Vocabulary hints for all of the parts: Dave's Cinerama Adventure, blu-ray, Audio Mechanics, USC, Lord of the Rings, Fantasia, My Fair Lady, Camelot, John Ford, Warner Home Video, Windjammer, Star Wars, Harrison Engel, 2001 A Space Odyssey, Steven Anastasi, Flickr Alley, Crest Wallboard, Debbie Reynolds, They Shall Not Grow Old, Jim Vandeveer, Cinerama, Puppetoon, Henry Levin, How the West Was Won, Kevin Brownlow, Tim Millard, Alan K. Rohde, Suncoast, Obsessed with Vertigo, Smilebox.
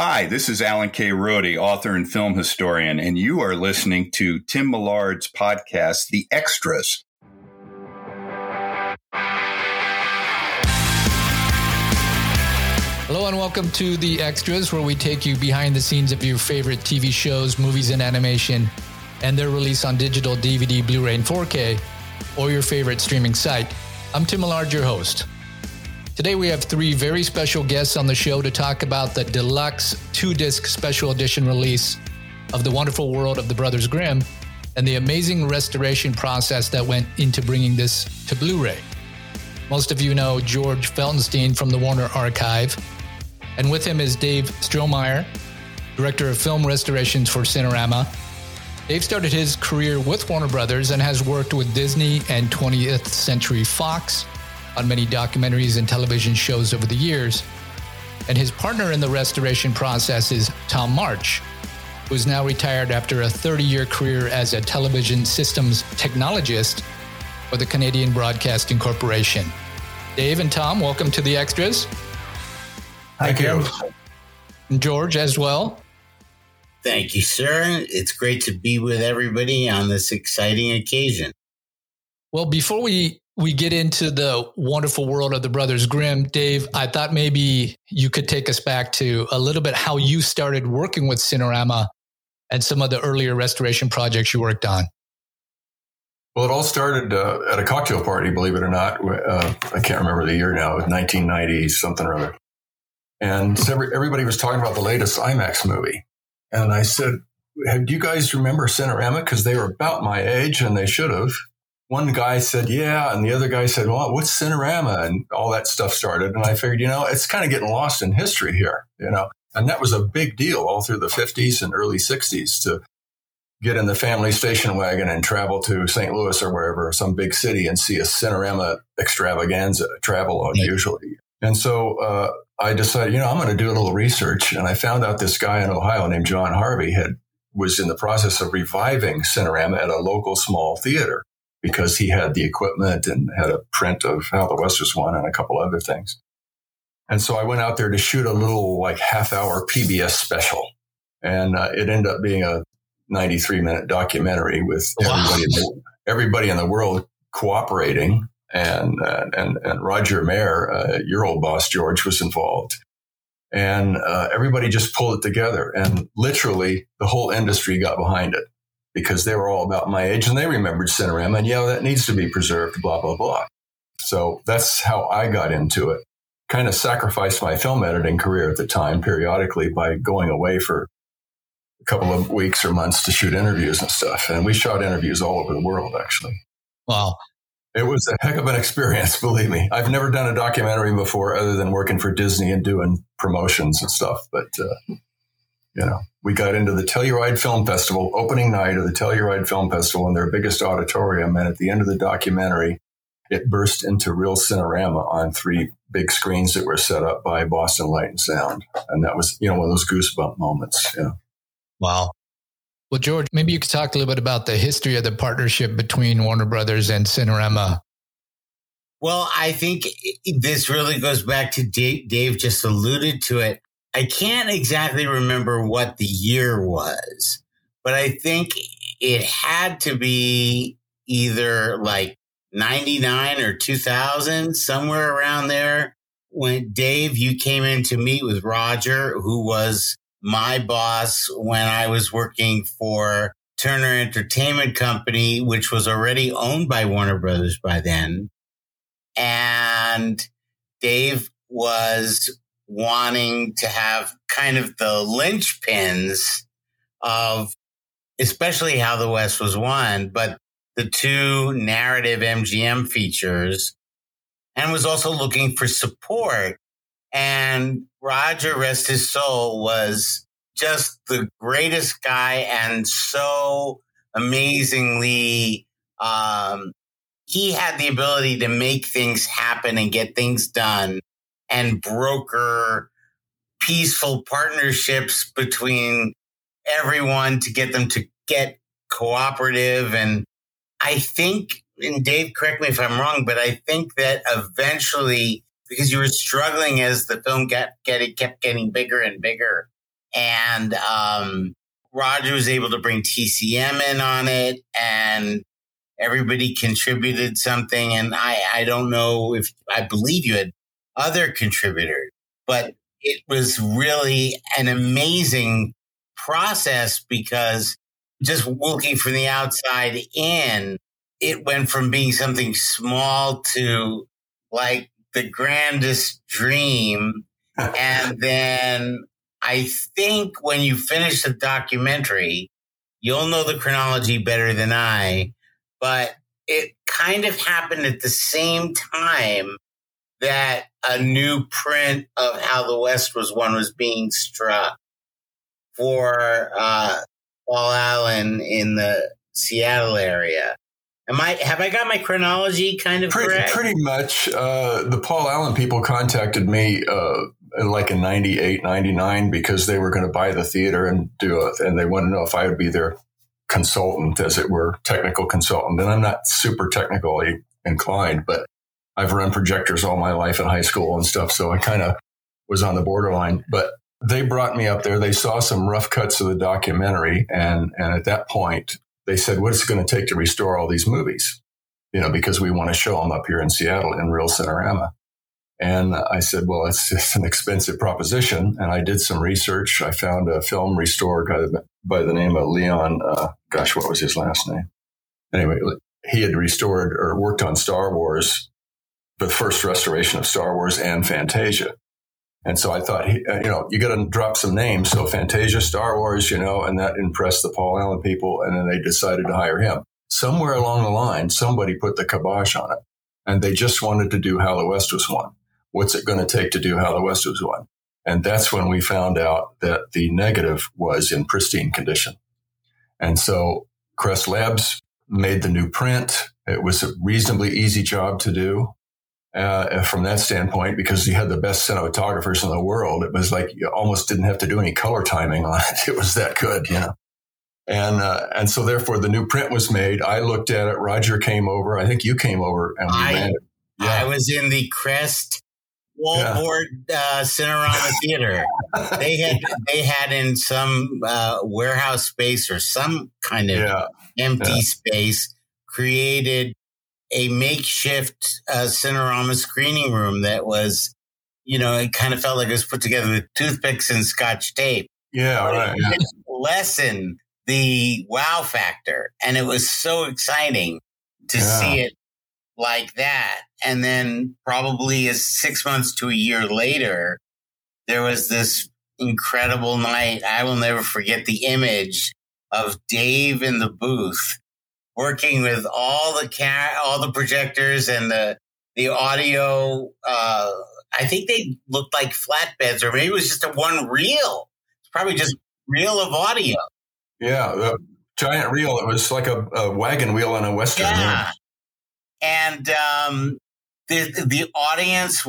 Hi, this is Alan K. Rohde, author and film historian, and you are listening to Tim Millard's podcast, The Extras. Hello and welcome to The Extras, where we take you behind the scenes of your favorite TV shows, movies, and animation, and their release on digital, DVD, Blu-ray, and 4K, or your favorite streaming site. I'm Tim Millard, your host. Today we have three very special guests on the show to talk about the deluxe 2-disc special edition release of The Wonderful World of the Brothers Grimm and the amazing restoration process that went into bringing this to Blu-ray. Most of you know George Feltenstein from the Warner Archive, and with him is Dave Strohmaier, Director of Film Restorations for Cinerama. Dave started his career with Warner Brothers and has worked with Disney and 20th Century Fox on many documentaries and television shows over the years, and his partner in the restoration process is Tom March, who is now retired after a 30-year career as a television systems technologist for the Canadian Broadcasting Corporation. Dave and Tom, welcome to The Extras. Thank you. And George as well. Thank you, sir. It's great to be with everybody on this exciting occasion. Well, before we get into The Wonderful World of the Brothers Grimm, Dave, I thought maybe you could take us back to a little bit how you started working with Cinerama and some of the earlier restoration projects you worked on. Well, it all started at a cocktail party, believe it or not. I can't remember the year now. It was 1990 something or other. And everybody was talking about the latest IMAX movie. And I said, "Hey, do you guys remember Cinerama? Because they were about my age and they should have." One guy said, "Yeah," and the other guy said, "Well, what's Cinerama?" And all that stuff started. And I figured, it's kind of getting lost in history here, And that was a big deal all through the 50s and early 60s to get in the family station wagon and travel to St. Louis or wherever, or some big city, and see a Cinerama extravaganza, travelogue usually. And so I decided, I'm going to do a little research. And I found out this guy in Ohio named John Harvey was in the process of reviving Cinerama at a local small theater, because he had the equipment and had a print of How the West Was Won and a couple other things. And so I went out there to shoot a little half-hour PBS special. And it ended up being a 93-minute documentary with everybody in the world cooperating. And Roger Mayer, your old boss, George, was involved. And everybody just pulled it together. And literally the whole industry got behind it, because they were all about my age and they remembered Cinerama and, that needs to be preserved, blah, blah, blah. So that's how I got into it. Kind of sacrificed my film editing career at the time periodically by going away for a couple of weeks or months to shoot interviews and stuff. And we shot interviews all over the world, actually. Wow. It was a heck of an experience, believe me. I've never done a documentary before other than working for Disney and doing promotions and stuff, but... we got into the Telluride Film Festival, opening night of the Telluride Film Festival in their biggest auditorium. And at the end of the documentary, it burst into real Cinerama on three big screens that were set up by Boston Light and Sound. And that was, one of those goosebump moments. Yeah. Wow. Well, George, maybe you could talk a little bit about the history of the partnership between Warner Brothers and Cinerama. Well, I think this really goes back to Dave just alluded to it. I can't exactly remember what the year was, but I think it had to be either 99 or 2000, somewhere around there, when Dave, you came in to meet with Roger, who was my boss when I was working for Turner Entertainment Company, which was already owned by Warner Brothers by then. And Dave was wanting to have kind of the linchpins of especially How the West Was Won, but the two narrative MGM features, and was also looking for support. And Roger, rest his soul, was just the greatest guy and so amazingly, he had the ability to make things happen and get things done, and broker peaceful partnerships between everyone to get them to get cooperative. And I think, and Dave, correct me if I'm wrong, but I think that eventually, because you were struggling as the film kept getting bigger and bigger, And Roger was able to bring TCM in on it, and everybody contributed something. And I don't know if I believe you had other contributors, but it was really an amazing process because just looking from the outside in, it went from being something small to like the grandest dream. And then I think when you finish the documentary, you'll know the chronology better than I, but it kind of happened at the same time that a new print of How the West Was Won was being struck for Paul Allen in the Seattle area. Have I got my chronology kind of correct? Pretty much. The Paul Allen people contacted me like in 98, 99 because they were going to buy the theater and do it. And they wanted to know if I would be their consultant, as it were, technical consultant. And I'm not super technically inclined, but I've run projectors all my life in high school and stuff. So I kind of was on the borderline, but they brought me up there. They saw some rough cuts of the documentary. And at that point, they said, what's it going to take to restore all these movies? You know, because we want to show them up here in Seattle in real Cinerama. And I said, well, it's an expensive proposition. And I did some research. I found a film restorer by the name of Leon. What was his last name? Anyway, he had restored or worked on Star Wars, the first restoration of Star Wars and Fantasia. And so I thought, you got to drop some names. So Fantasia, Star Wars, and that impressed the Paul Allen people. And then they decided to hire him. Somewhere along the line, somebody put the kibosh on it. And they just wanted to do How the West Was Won. What's it going to take to do How the West Was Won? And that's when we found out that the negative was in pristine condition. And so Crest Labs made the new print. It was a reasonably easy job to do. From that standpoint, because you had the best cinematographers in the world, it was like you almost didn't have to do any color timing on it. It was that good, And so therefore the new print was made. I looked at it. Roger came over. I think you came over and we ran it. Yeah. I was in the Crest Wallboard Cinerama Theater. They had in some warehouse space or some kind of empty space created a makeshift Cinerama screening room that was, it kind of felt like it was put together with toothpicks and Scotch tape. Yeah, all right. It lessened the wow factor, and it was so exciting to see it like that. And then probably 6 months to a year later, there was this incredible night. I will never forget the image of Dave in the booth, working with all the projectors and the audio. I think they looked like flatbeds, or maybe it was just one reel. It's probably just reel of audio. Yeah, the giant reel. It was like a wagon wheel on a Western. Yeah. And the audience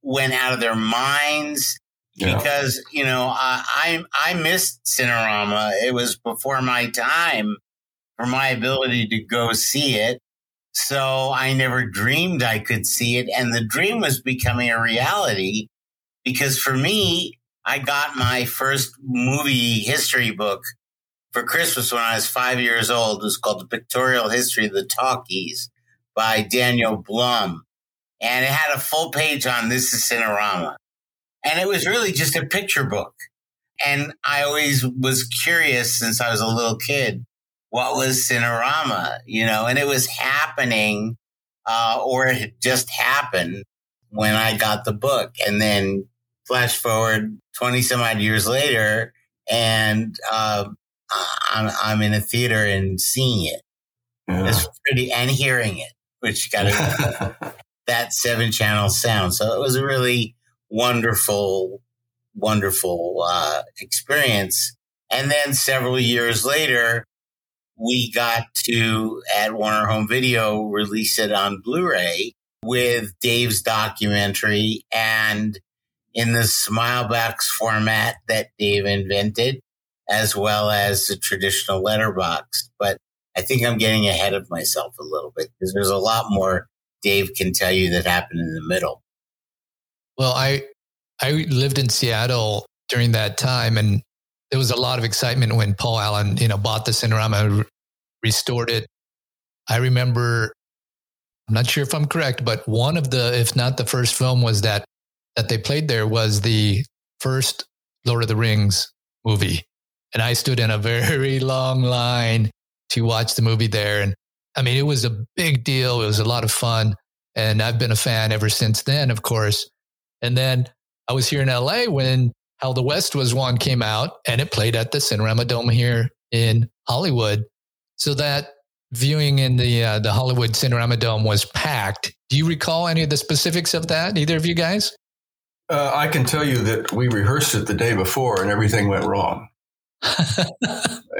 went out of their minds because, I missed Cinerama. It was before my time for my ability to go see it. So I never dreamed I could see it. And the dream was becoming a reality because for me, I got my first movie history book for Christmas when I was 5 years old. It was called The Pictorial History of the Talkies by Daniel Blum. And it had a full page on This is Cinerama. And it was really just a picture book. And I always was curious since I was a little kid, what was Cinerama, and it was happening or it had just happened when I got the book. And then flash forward 20 some odd years later and I'm in a theater and seeing it. Yeah. It's pretty, and hearing it, which got that 7-channel sound. So it was a really wonderful, wonderful experience. And then several years later, we got to, at Warner Home Video, release it on Blu-ray with Dave's documentary and in the Smilebox format that Dave invented, as well as the traditional letterbox. But I think I'm getting ahead of myself a little bit because there's a lot more Dave can tell you that happened in the middle. Well, I lived in Seattle during that time, and there was a lot of excitement when Paul Allen, bought the Cinerama, restored it. I remember, I'm not sure if I'm correct, but one of the, if not the first film was that they played there was the first Lord of the Rings movie. And I stood in a very long line to watch the movie there. And I mean, it was a big deal. It was a lot of fun. And I've been a fan ever since then, of course. And then I was here in LA when How the West Was Won came out, and it played at the Cinerama Dome here in Hollywood. So that viewing in the Hollywood Cinerama Dome was packed. Do you recall any of the specifics of that, either of you guys? I can tell you that we rehearsed it the day before and everything went wrong.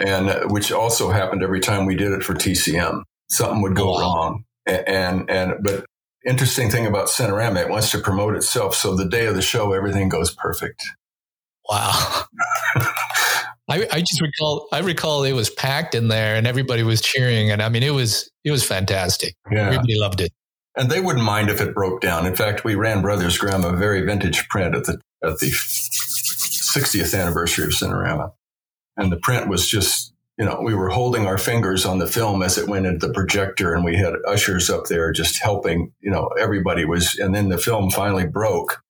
And which also happened every time we did it for TCM. Something would go wrong. But interesting thing about Cinerama, it wants to promote itself. So the day of the show, everything goes perfect. Wow. I recall it was packed in there and everybody was cheering. And I mean, it was fantastic. Yeah. Everybody loved it. And they wouldn't mind if it broke down. In fact, we ran Brothers Grimm, a very vintage print at the 60th anniversary of Cinerama. And the print was just, we were holding our fingers on the film as it went into the projector, and we had ushers up there just helping, everybody was, and then the film finally broke.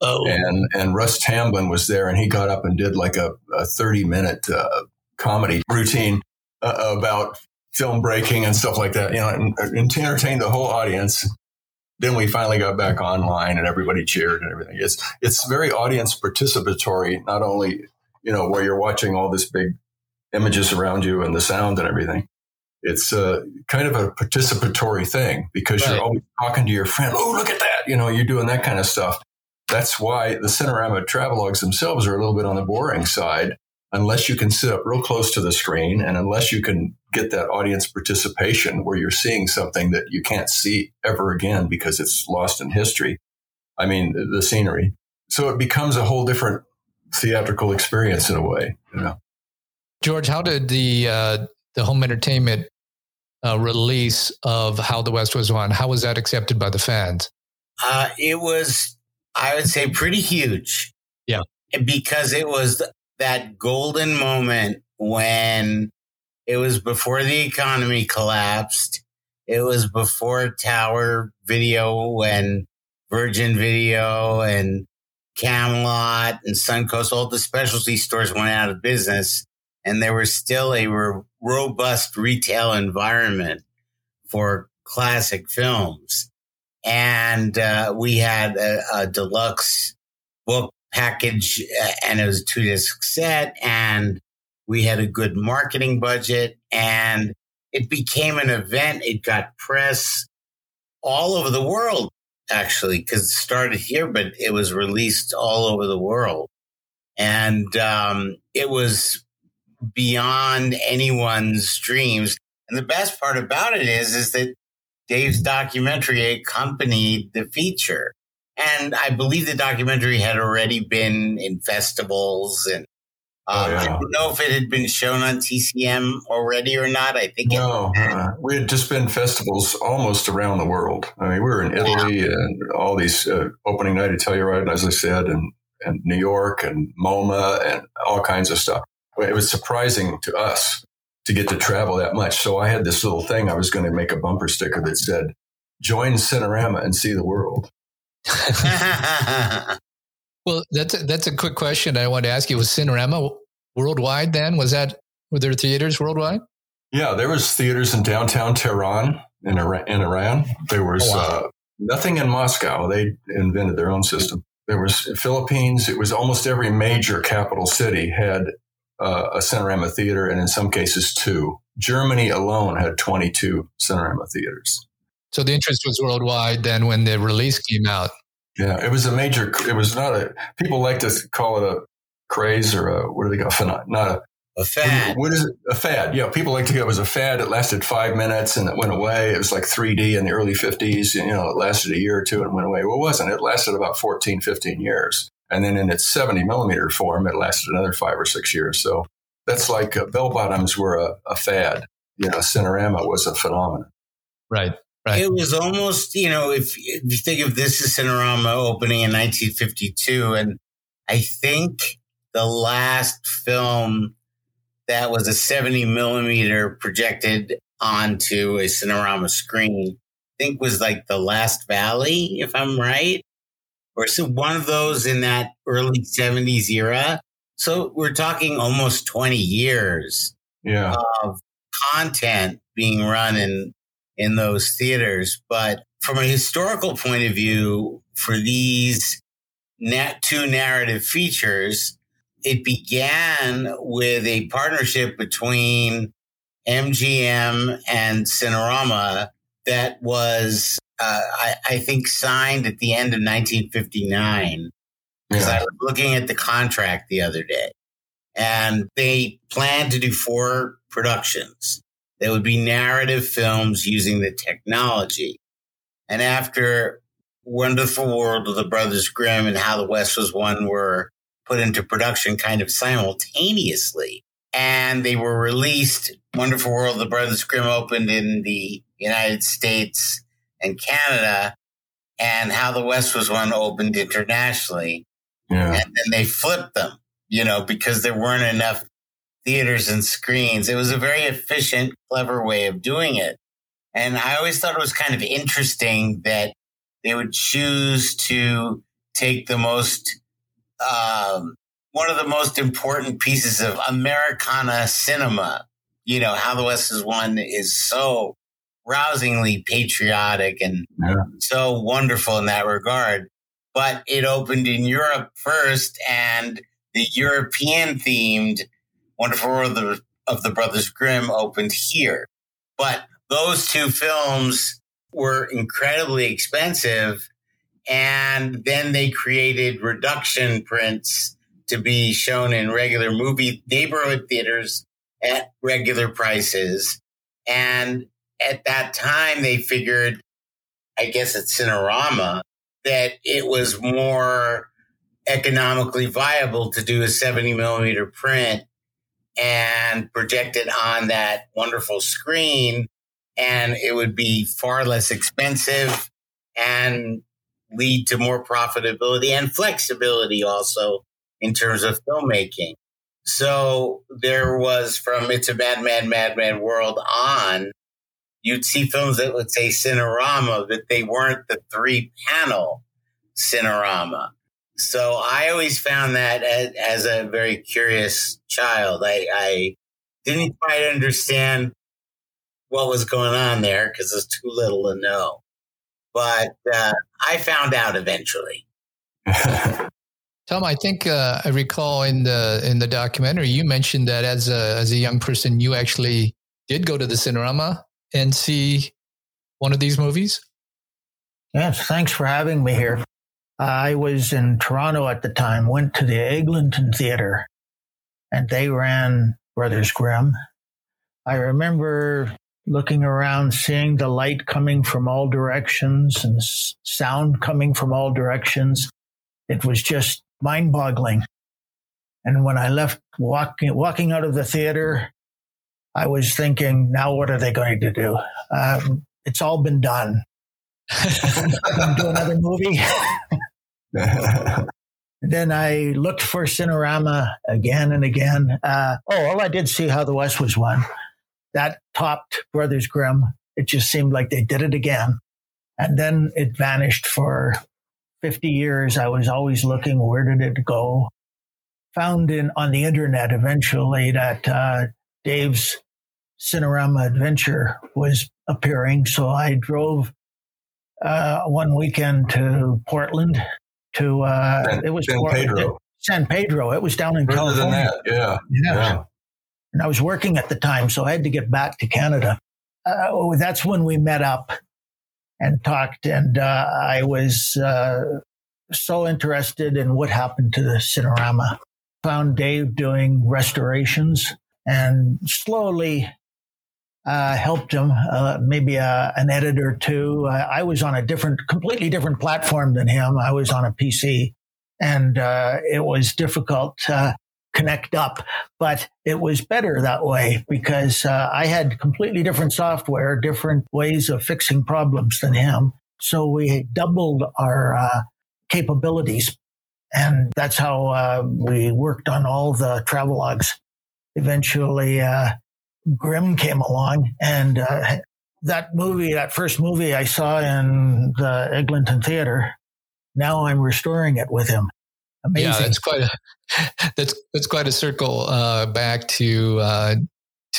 Oh. And Russ Tamblyn was there, and he got up and did like a 30-minute comedy routine about film breaking and stuff like that, and to entertain the whole audience. Then we finally got back online and everybody cheered and everything. It's very audience participatory, not only, where you're watching all this big images around you and the sound and everything. It's kind of a participatory thing because Right. You're always talking to your friend. Oh, look at that. You're doing that kind of stuff. That's why the Cinerama travelogues themselves are a little bit on the boring side, unless you can sit up real close to the screen and unless you can get that audience participation where you're seeing something that you can't see ever again because it's lost in history. I mean, the scenery. So it becomes a whole different theatrical experience in a way, George, how did the home entertainment release of How the West Was Won, how was that accepted by the fans? It was, I would say, pretty huge. Yeah. Because it was that golden moment when it was before the economy collapsed. It was before Tower Video and Virgin Video and Camelot and Suncoast, all the specialty stores went out of business. And there was still a robust retail environment for classic films. And we had a deluxe book package, and it was a 2-disc set, and we had a good marketing budget, and it became an event. It got press all over the world, actually, because it started here, but it was released all over the world. And it was beyond anyone's dreams. And the best part about it is that Dave's documentary accompanied the feature. And I believe the documentary had already been in festivals. And I don't know if it had been shown on TCM already or not. I think we had just been festivals almost around the world. I mean, we were in Italy and all these opening night at Telluride, as I said, and New York and MoMA and all kinds of stuff. It was surprising to us to get to travel that much. So I had this little thing. I was going to make a bumper sticker that said, "Join Cinerama and see the world." Well, that's a quick question I wanted to ask you. Was Cinerama worldwide then? Were there theaters worldwide? Yeah, there was theaters in downtown Tehran in Iran. There was nothing in Moscow. They invented their own system. There was Philippines. It was almost every major capital city had a Cinerama theater, and in some cases two. Germany alone had 22 Cinerama theaters. So the interest was worldwide then when the release came out. Yeah, it was a major, it was not a, people like to call it a craze or a, what do they call it? Not a fad. What is it? A fad. Yeah, people like to go, it was a fad. It lasted 5 minutes and it went away. It was like 3D in the early 50s. And, it lasted a year or two and went away. Well, it wasn't. It lasted about 14, 15 years. And then in its 70 millimeter form, it lasted another 5 or 6 years. So that's like bell bottoms were a fad. Cinerama was a phenomenon. Right, right. It was almost, if you think of this as Cinerama opening in 1952, and I think the last film that was a 70 millimeter projected onto a Cinerama screen, I think was like The Last Valley, if I'm right, or one of those in that early 70s era. So we're talking almost 20 years of content being run in those theaters. But from a historical point of view, for these two narrative features, it began with a partnership between MGM and Cinerama that was, I think, signed at the end of 1959. Because I was looking at the contract the other day. And they planned to do 4 productions. They would be narrative films using the technology. And after Wonderful World of the Brothers Grimm and How the West Was Won were put into production kind of simultaneously, and they were released. Wonderful World of the Brothers Grimm opened in the United States and Canada, and How the West Was Won opened internationally. Yeah. And then they flipped them, because there weren't enough theaters and screens. It was a very efficient, clever way of doing it. And I always thought it was kind of interesting that they would choose to take the most, one of the most important pieces of Americana cinema. How the West Is Won is so rousingly patriotic and so wonderful in that regard. But it opened in Europe first, and the European-themed Wonderful World of the Brothers Grimm opened here. But those two films were incredibly expensive, and then they created reduction prints to be shown in regular movie neighborhood theaters at regular prices. And at that time, they figured, I guess at Cinerama, that it was more economically viable to do a 70 millimeter print and project it on that wonderful screen. And it would be far less expensive and lead to more profitability and flexibility also in terms of filmmaking. So there was, from It's a Mad, Mad, Mad, Mad World on, you'd see films that would say Cinerama, but they weren't the 3-panel Cinerama. So I always found that as a very curious child. I didn't quite understand what was going on there because I was too little to know. But I found out eventually. Tom, I think I recall in the documentary you mentioned that as a young person you actually did go to the Cinerama and see one of these movies. Yes, thanks for having me here. I was in Toronto at the time. Went to the Eglinton Theater, and they ran Brothers Grimm. I remember looking around, seeing the light coming from all directions and sound coming from all directions. It was just mind-boggling. And when I left, walking out of the theater, I was thinking, now what are they going to do? It's all been done. I'm going to do another movie. Then I looked for Cinerama again and again. I did see How the West Was Won. That topped Brothers Grimm. It just seemed like they did it again. And then it vanished for 50 years. I was always looking, where did it go? Found on the internet eventually that Dave's Cinerama Adventure was appearing. So I drove one weekend to Portland to, it was San Pedro. San Pedro. It was down in California. Than that. Yeah. And I was working at the time, so I had to get back to Canada. That's when we met up and talked, and I was so interested in what happened to the Cinerama. Found Dave doing restorations and slowly helped him, maybe an edit or two. I was on a completely different platform than him. I was on a PC, and it was difficult connect up, but it was better that way because I had completely different software, different ways of fixing problems than him. So we doubled our capabilities. And that's how we worked on all the travelogues. Eventually, Grimm came along, and that first movie I saw in the Eglinton Theater, now I'm restoring it with him. Amazing. Yeah, that's quite a circle back to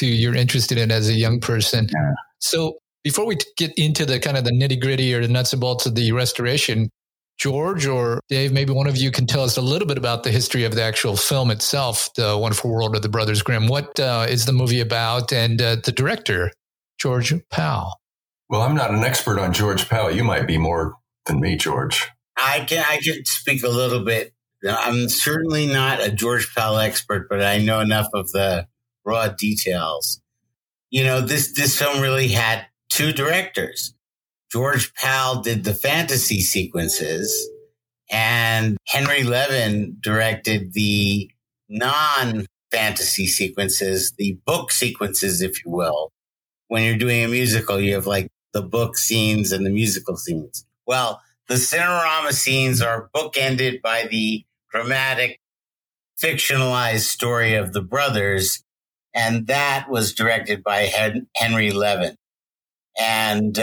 your interest in it as a young person. Yeah. So before we get into the kind of the nitty gritty or the nuts and bolts of the restoration, George or Dave, maybe one of you can tell us a little bit about the history of the actual film itself, The Wonderful World of the Brothers Grimm. What is the movie about, and the director, George Pal? Well, I'm not an expert on George Pal. You might be more than me, George. I can speak a little bit. I'm certainly not a George Pal expert, but I know enough of the raw details. You know, this film really had two directors. George Pal did the fantasy sequences, and Henry Levin directed the non-fantasy sequences, the book sequences, if you will. When you're doing a musical, you have like the book scenes and the musical scenes. Well, the Cinerama scenes are bookended by the dramatic, fictionalized story of the brothers, and that was directed by Henry Levin. And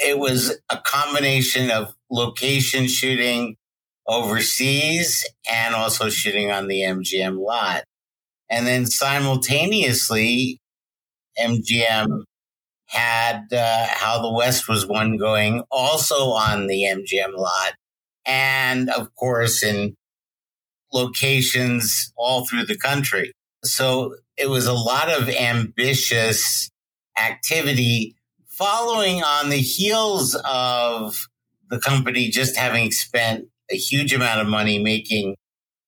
it was a combination of location shooting overseas and also shooting on the MGM lot. And then simultaneously, MGM had How the West Was Won going also on the MGM lot. And, of course, in locations all through the country. So it was a lot of ambitious activity following on the heels of the company just having spent a huge amount of money making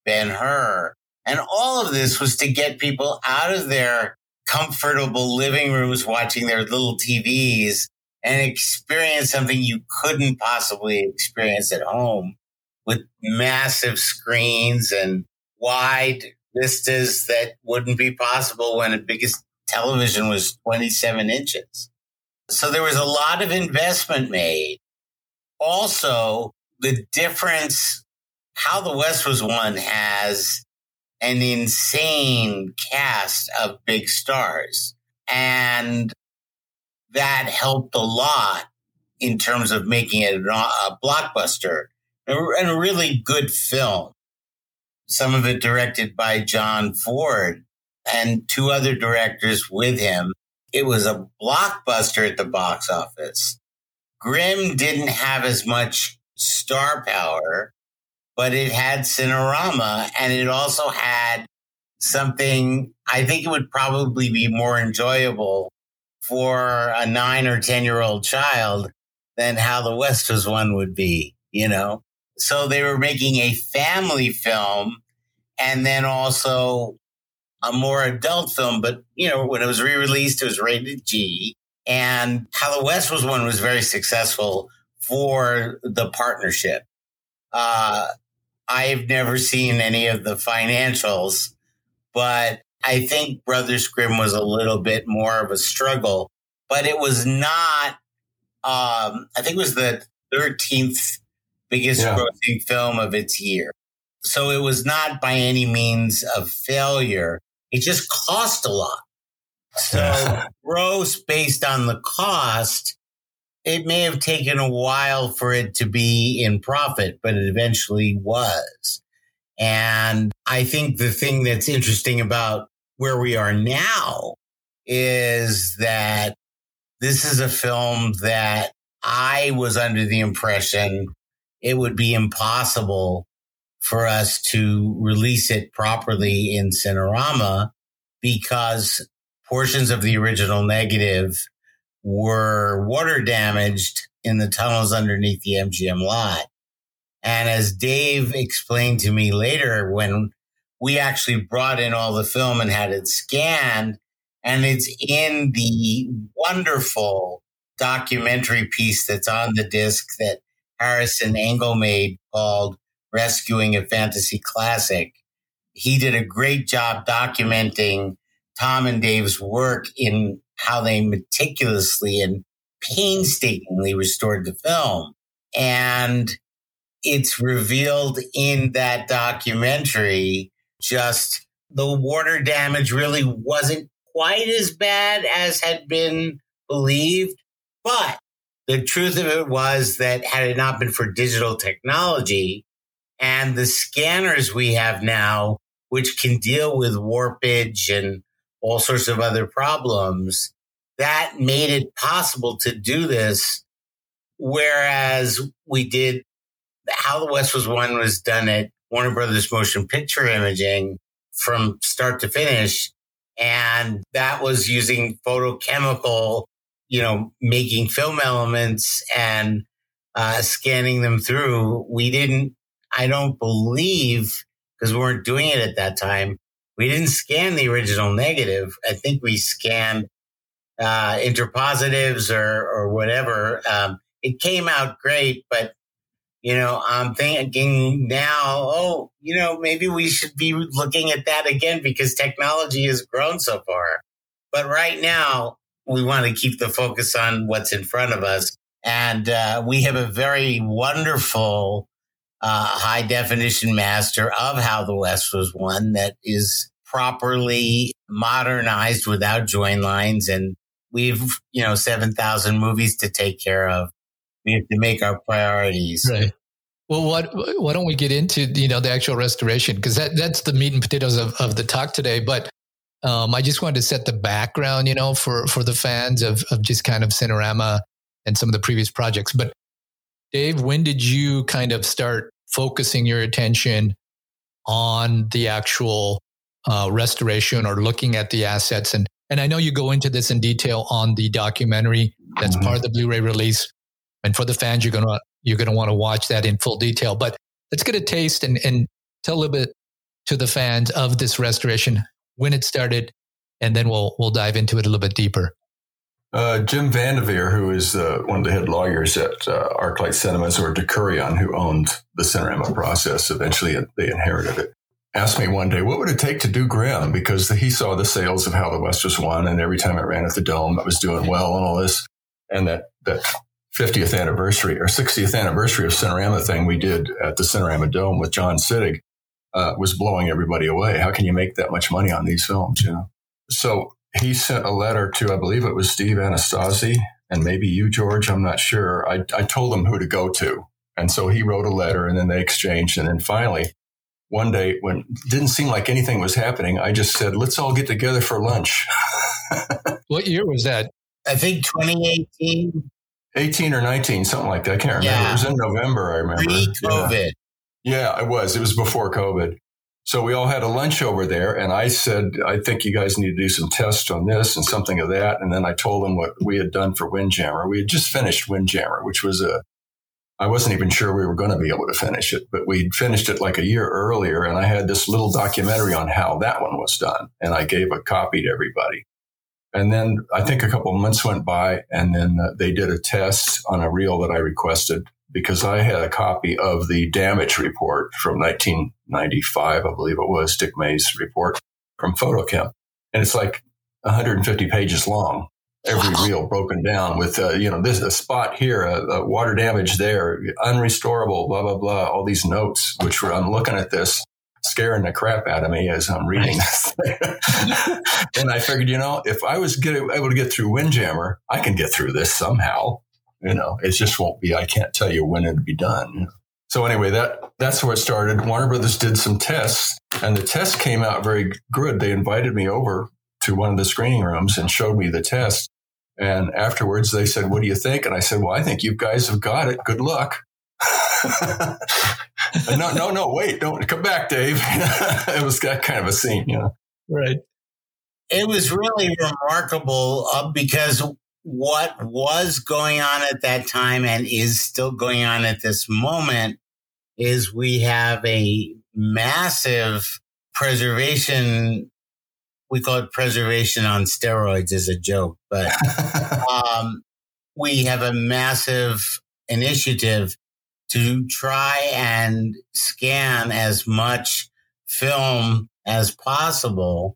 Ben-Hur. And all of this was to get people out of their comfortable living rooms watching their little TVs and experience something you couldn't possibly experience at home with massive screens and wide vistas that wouldn't be possible when the biggest television was 27 inches. So there was a lot of investment made. Also, the difference, How the West Was Won has an insane cast of big stars. And that helped a lot in terms of making it a blockbuster and a really good film. Some of it directed by John Ford and two other directors with him. It was a blockbuster at the box office. Grimm didn't have as much star power, but it had Cinerama, and it also had something I think it would probably be more enjoyable for a 9 or 10-year-old child than How the West Was Won would be, you know? So they were making a family film and then also a more adult film, but, you know, when it was re-released, it was rated G. And How the West Was Won was very successful for the partnership. I've never seen any of the financials, but I think Brothers Grimm was a little bit more of a struggle. But it was not, I think it was the 13th biggest grossing film of its year. So it was not by any means a failure. It just cost a lot. So gross based on the cost, it may have taken a while for it to be in profit, but it eventually was. And I think the thing that's interesting about where we are now is that this is a film that I was under the impression it would be impossible for us to release it properly in Cinerama because portions of the original negative were water damaged in the tunnels underneath the MGM lot. And as Dave explained to me later, when we actually brought in all the film and had it scanned, and it's in the wonderful documentary piece that's on the disc that Harrison Engel made called Rescuing a Fantasy Classic. He did a great job documenting Tom and Dave's work in how they meticulously and painstakingly restored the film. And it's revealed in that documentary, just the water damage really wasn't quite as bad as had been believed. But the truth of it was that had it not been for digital technology and the scanners we have now, which can deal with warpage and all sorts of other problems, that made it possible to do this. Whereas we did How the West Was Won was done at Warner Brothers Motion Picture Imaging from start to finish. And that was using photochemical, making film elements and scanning them through. I don't believe, because we weren't doing it at that time, we didn't scan the original negative. I think we scanned interpositives or whatever. It came out great, but I'm thinking now, maybe we should be looking at that again because technology has grown so far. But right now, we want to keep the focus on what's in front of us. And we have a very wonderful high-definition master of How the West Was Won that is properly modernized without join lines. And we've, 7,000 movies to take care of. We have to make our priorities. Right. Well, why don't we get into, the actual restoration? Because that's the meat and potatoes of the talk today. But I just wanted to set the background, for the fans of just kind of Cinerama and some of the previous projects. But Dave, when did you kind of start focusing your attention on the actual restoration or looking at the assets? And I know you go into this in detail on the documentary that's part of the Blu-ray release. And for the fans, you're gonna want to watch that in full detail. But let's get a taste and tell a little bit to the fans of this restoration, when it started, and then we'll dive into it a little bit deeper. Jim Vandeveer, who is one of the head lawyers at ArcLight Cinemas, or DeCurion, who owned the Cinerama process, eventually they inherited it, asked me one day, what would it take to do Grimm? Because he saw the sales of How the West Was Won, and every time it ran at the Dome, it was doing well and all this, and that 50th anniversary or 60th anniversary of Cinerama thing we did at the Cinerama Dome with John Sittig was blowing everybody away. How can you make that much money on these films? So he sent a letter to, I believe it was Steve Anastasi and maybe you, George. I'm not sure. I told him who to go to. And so he wrote a letter and then they exchanged. And then finally, one day when it didn't seem like anything was happening, I just said, let's all get together for lunch. What year was that? I think 2018. 18 or 19, something like that. I can't remember. Yeah. It was in November, I remember. Pre-COVID. Yeah, it was. It was before COVID. So we all had a lunch over there, and I said, I think you guys need to do some tests on this and something of that. And then I told them what we had done for Windjammer. We had just finished Windjammer, which was I wasn't even sure we were going to be able to finish it, but we'd finished it like a year earlier, and I had this little documentary on how that one was done, and I gave a copy to everybody. And then I think a couple of months went by, and then they did a test on a reel that I requested because I had a copy of the damage report from 1995, I believe it was, Dick May's report from Photochem. And it's like 150 pages long, every reel broken down with, this a spot here, water damage there, unrestorable, blah, blah, blah, all these notes, which were, I'm looking at this, scaring the crap out of me as I'm reading this thing. And I figured, if I was able to get through Windjammer, I can get through this somehow. It just won't be, I can't tell you when it'd be done. So anyway, that's where it started. Warner Brothers did some tests, and the test came out very good. They invited me over to one of the screening rooms and showed me the test. And afterwards they said, what do you think? And I said, well, I think you guys have got it. Good luck. No, wait, don't come back, Dave. It was that kind of a scene, Right. It was really remarkable because what was going on at that time and is still going on at this moment is we have a massive preservation. We call it preservation on steroids as a joke, but we have a massive initiative to try and scan as much film as possible,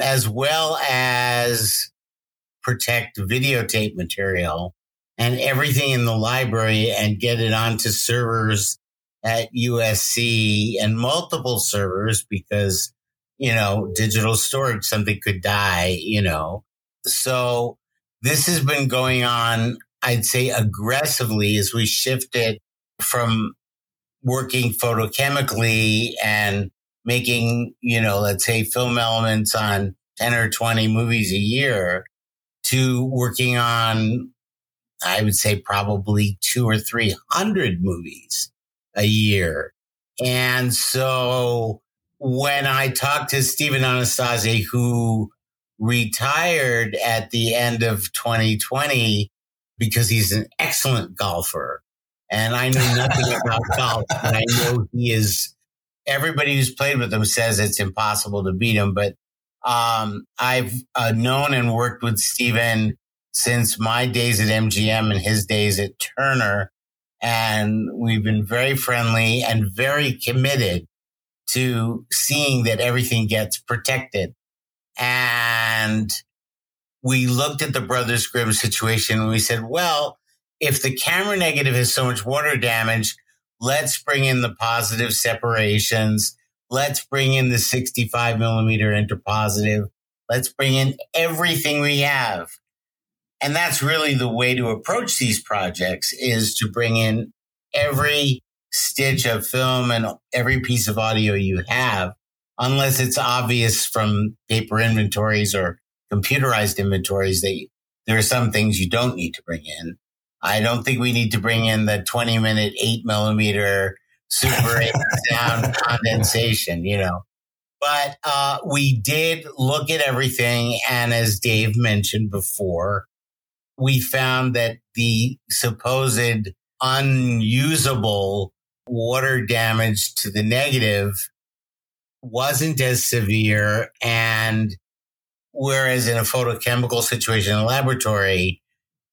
as well as protect videotape material and everything in the library and get it onto servers at USC and multiple servers because, you know, digital storage, something could die, you know. So this has been going on, I'd say, aggressively as we shifted from working photochemically and making, you know, let's say film elements on 10 or 20 movies a year to working on, I would say, probably 200 or 300 movies a year. And so when I talked to Steven Anastasi, who retired at the end of 2020 because he's an excellent golfer, and I know nothing about golf, but I know he is, everybody who's played with him says it's impossible to beat him, but I've known and worked with Steven since my days at MGM and his days at Turner. And we've been very friendly and very committed to seeing that everything gets protected. And we looked at the Brothers Grimm situation and we said, well, if the camera negative has so much water damage, let's bring in the positive separations. Let's bring in the 65 millimeter interpositive. Let's bring in everything we have. And that's really the way to approach these projects, is to bring in every stitch of film and every piece of audio you have, unless it's obvious from paper inventories or computerized inventories that there are some things you don't need to bring in. I don't think we need to bring in the 20-minute 8 millimeter Super 8 sound condensation, you know. But we did look at everything, and as Dave mentioned before, we found that the supposed unusable water damage to the negative wasn't as severe. And whereas in a photochemical situation in a laboratory,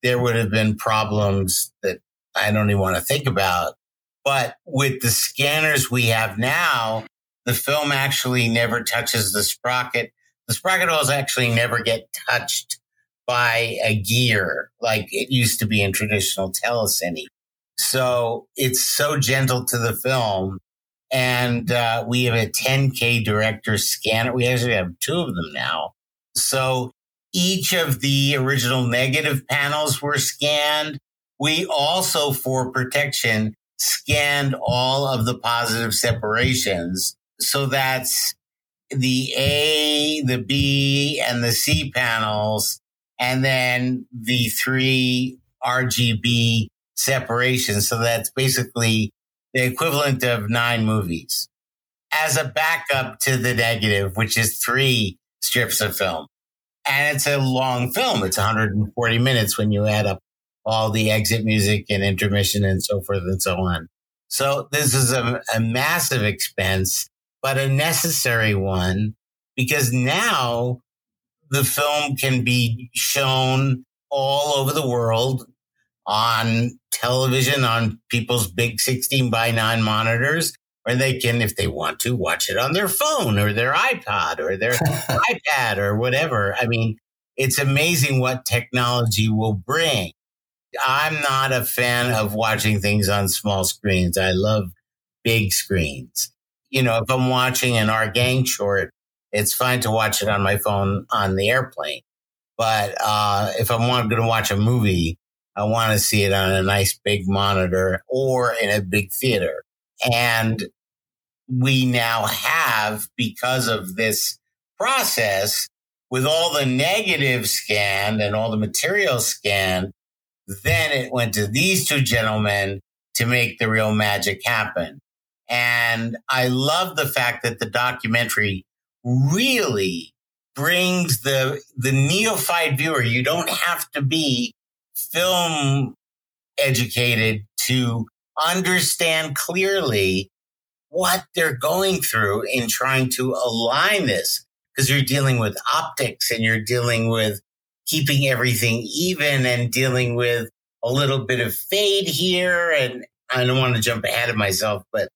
there would have been problems that I don't even want to think about. But with the scanners we have now, the film actually never touches the sprocket. The sprocket holes actually never get touched by a gear like it used to be in traditional telecine. So it's so gentle to the film. And we have a 10K director scanner. We actually have two of them now. So each of the original negative panels were scanned. We also, for protection, scanned all of the positive separations. So that's the A, the B, and the C panels, and then the 3 RGB separations. So that's basically the equivalent of 9 movies as a backup to the negative, which is 3 strips of film. And it's a long film. It's 140 minutes when you add up all the exit music and intermission and so forth and so on. So this is a massive expense, but a necessary one, because now the film can be shown all over the world on television, on people's big 16:9 monitors, or they can, if they want to, watch it on their phone or their iPod or their iPad or whatever. I mean, it's amazing what technology will bring. I'm not a fan of watching things on small screens. I love big screens. You know, if I'm watching an Our Gang short, it's fine to watch it on my phone on the airplane. But if I'm going to watch a movie, I want to see it on a nice big monitor or in a big theater. And we now have, because of this process, with all the negative scanned and all the material scanned, then it went to these two gentlemen to make the real magic happen. And I love the fact that the documentary really brings the neophyte viewer. You don't have to be film educated to understand clearly what they're going through in trying to align this, because you're dealing with optics and you're dealing with keeping everything even and dealing with a little bit of fade here. And I don't want to jump ahead of myself, but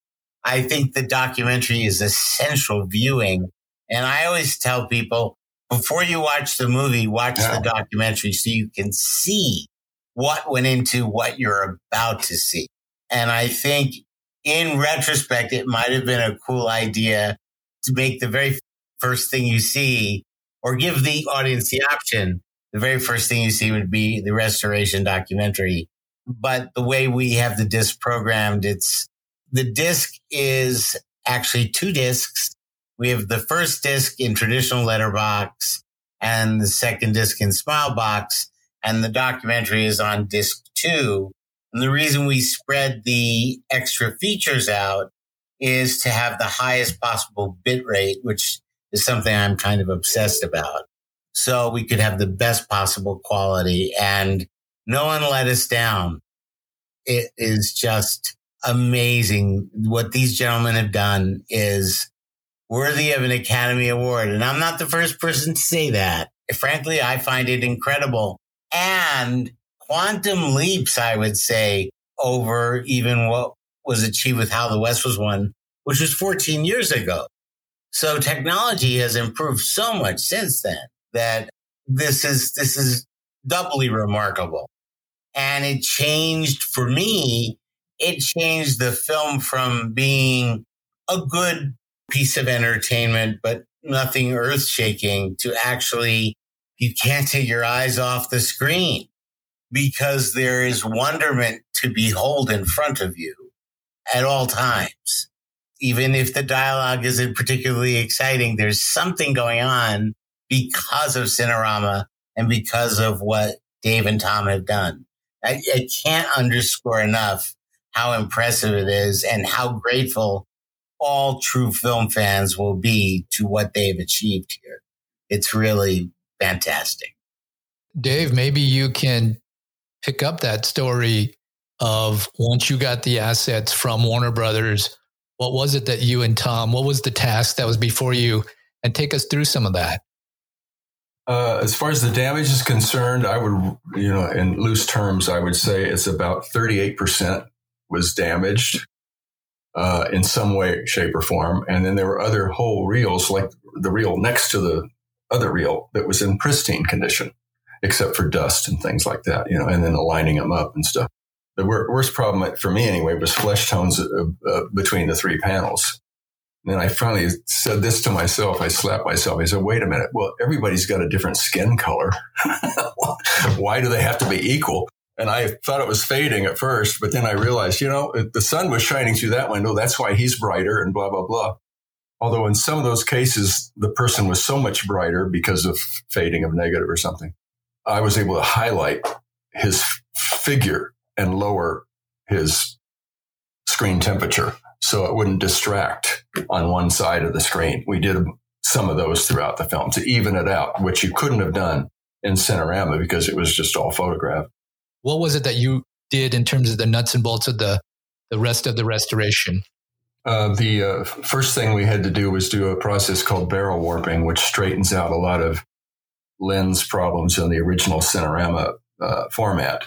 I think the documentary is essential viewing. And I always tell people, before you watch the movie, watch the documentary so you can see what went into what you're about to see. And I think in retrospect, it might have been a cool idea to make the very first thing you see, or give the audience the option. The very first thing you see would be the restoration documentary. But the way we have the disc programmed, the disc is actually two discs. We have the first disc in traditional letterbox and the second disc in Smilebox. And the documentary is on disc 2. And the reason we spread the extra features out is to have the highest possible bit rate, which is something I'm kind of obsessed about. So we could have the best possible quality, and no one let us down. It is just amazing. What these gentlemen have done is worthy of an Academy Award. And I'm not the first person to say that. Frankly, I find it incredible. And quantum leaps, I would say, over even what was achieved with How the West Was Won, which was 14 years ago. So technology has improved so much since then that this is doubly remarkable. And it changed, for me, it changed the film from being a good piece of entertainment, but nothing earth-shaking, to actually, you can't take your eyes off the screen, because there is wonderment to behold in front of you at all times. Even if the dialogue isn't particularly exciting, there's something going on because of Cinerama and because of what Dave and Tom have done. I can't underscore enough how impressive it is and how grateful all true film fans will be to what they've achieved here. It's really fantastic. Dave, maybe you can pick up that story of once you got the assets from Warner Brothers, what was it that you and Tom, what was the task that was before you? And take us through some of that. As far as the damage is concerned, I would, in loose terms, I would say it's about 38% was damaged in some way, shape, or form. And then there were other whole reels, like the reel next to the other reel that was in pristine condition, except for dust and things like that, and then aligning them up and stuff. The worst problem for me anyway was flesh tones between the three panels. And then I finally said this to myself. I slapped myself. I said, wait a minute. Well, everybody's got a different skin color. Why do they have to be equal? And I thought it was fading at first, but then I realized, the sun was shining through that window. That's why he's brighter and blah, blah, blah. Although in some of those cases, the person was so much brighter because of fading of negative or something. I was able to highlight his figure and lower his screen temperature so it wouldn't distract on one side of the screen. We did some of those throughout the film to even it out, which you couldn't have done in Cinerama because it was just all photographed. What was it that you did in terms of the nuts and bolts of the rest of the restoration? The first thing we had to do was do a process called barrel warping, which straightens out a lot of lens problems in the original Cinerama format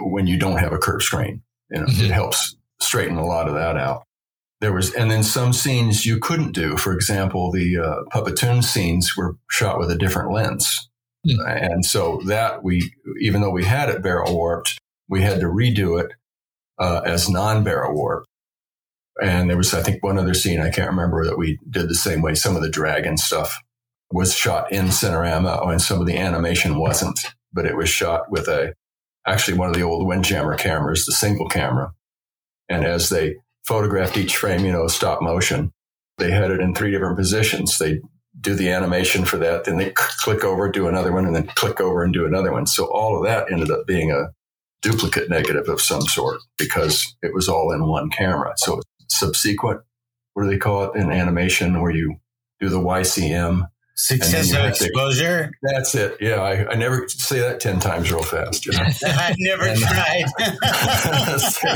when you don't have a curved screen. Mm-hmm. It helps straighten a lot of that out. And then some scenes you couldn't do. For example, the puppetoon scenes were shot with a different lens. Mm-hmm. And so that even though we had it barrel warped, we had to redo it as non-barrel warped. And there was, I think, one other scene, I can't remember, that we did the same way. Some of the dragon stuff was shot in Cinerama, and some of the animation wasn't, but it was shot with actually one of the old Windjammer cameras, the single camera. And as they photographed each frame, stop motion, they had it in three different positions. They do the animation for that, then they click over, do another one, and then click over and do another one. So all of that ended up being a duplicate negative of some sort because it was all in one camera. So subsequent, what do they call it in animation where you do the YCM? Successive exposure. That's it. Yeah, I never say that 10 times real fast. I've never tried. So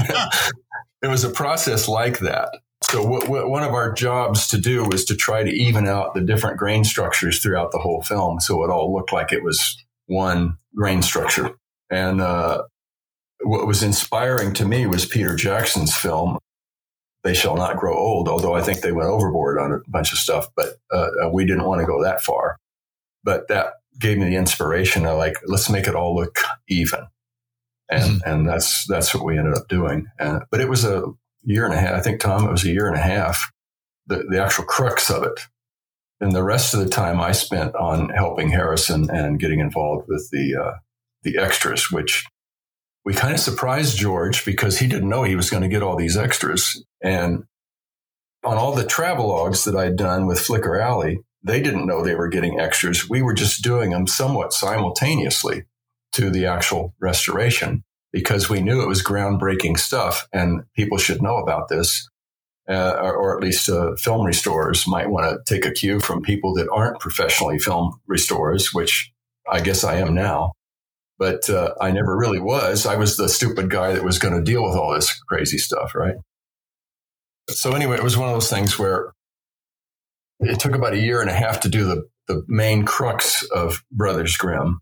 it was a process like that. So one of our jobs to do was to try to even out the different grain structures throughout the whole film so it all looked like it was one grain structure. And what was inspiring to me was Peter Jackson's film, They Shall Not Grow Old, although I think they went overboard on a bunch of stuff, but we didn't want to go that far. But that gave me the inspiration of let's make it all look even. And that's what we ended up doing. But it was a year and a half. I think, Tom, it was a year and a half, the actual crux of it. And the rest of the time I spent on helping Harrison and getting involved with the extras, which we kind of surprised George because he didn't know he was going to get all these extras. And on all the travelogues that I'd done with Flickr Alley, they didn't know they were getting extras. We were just doing them somewhat simultaneously to the actual restoration because we knew it was groundbreaking stuff and people should know about this. Or at least film restorers might want to take a cue from people that aren't professionally film restorers, which I guess I am now. But I never really was. I was the stupid guy that was going to deal with all this crazy stuff, right? So anyway, it was one of those things where it took about a year and a half to do the main crux of Brothers Grimm.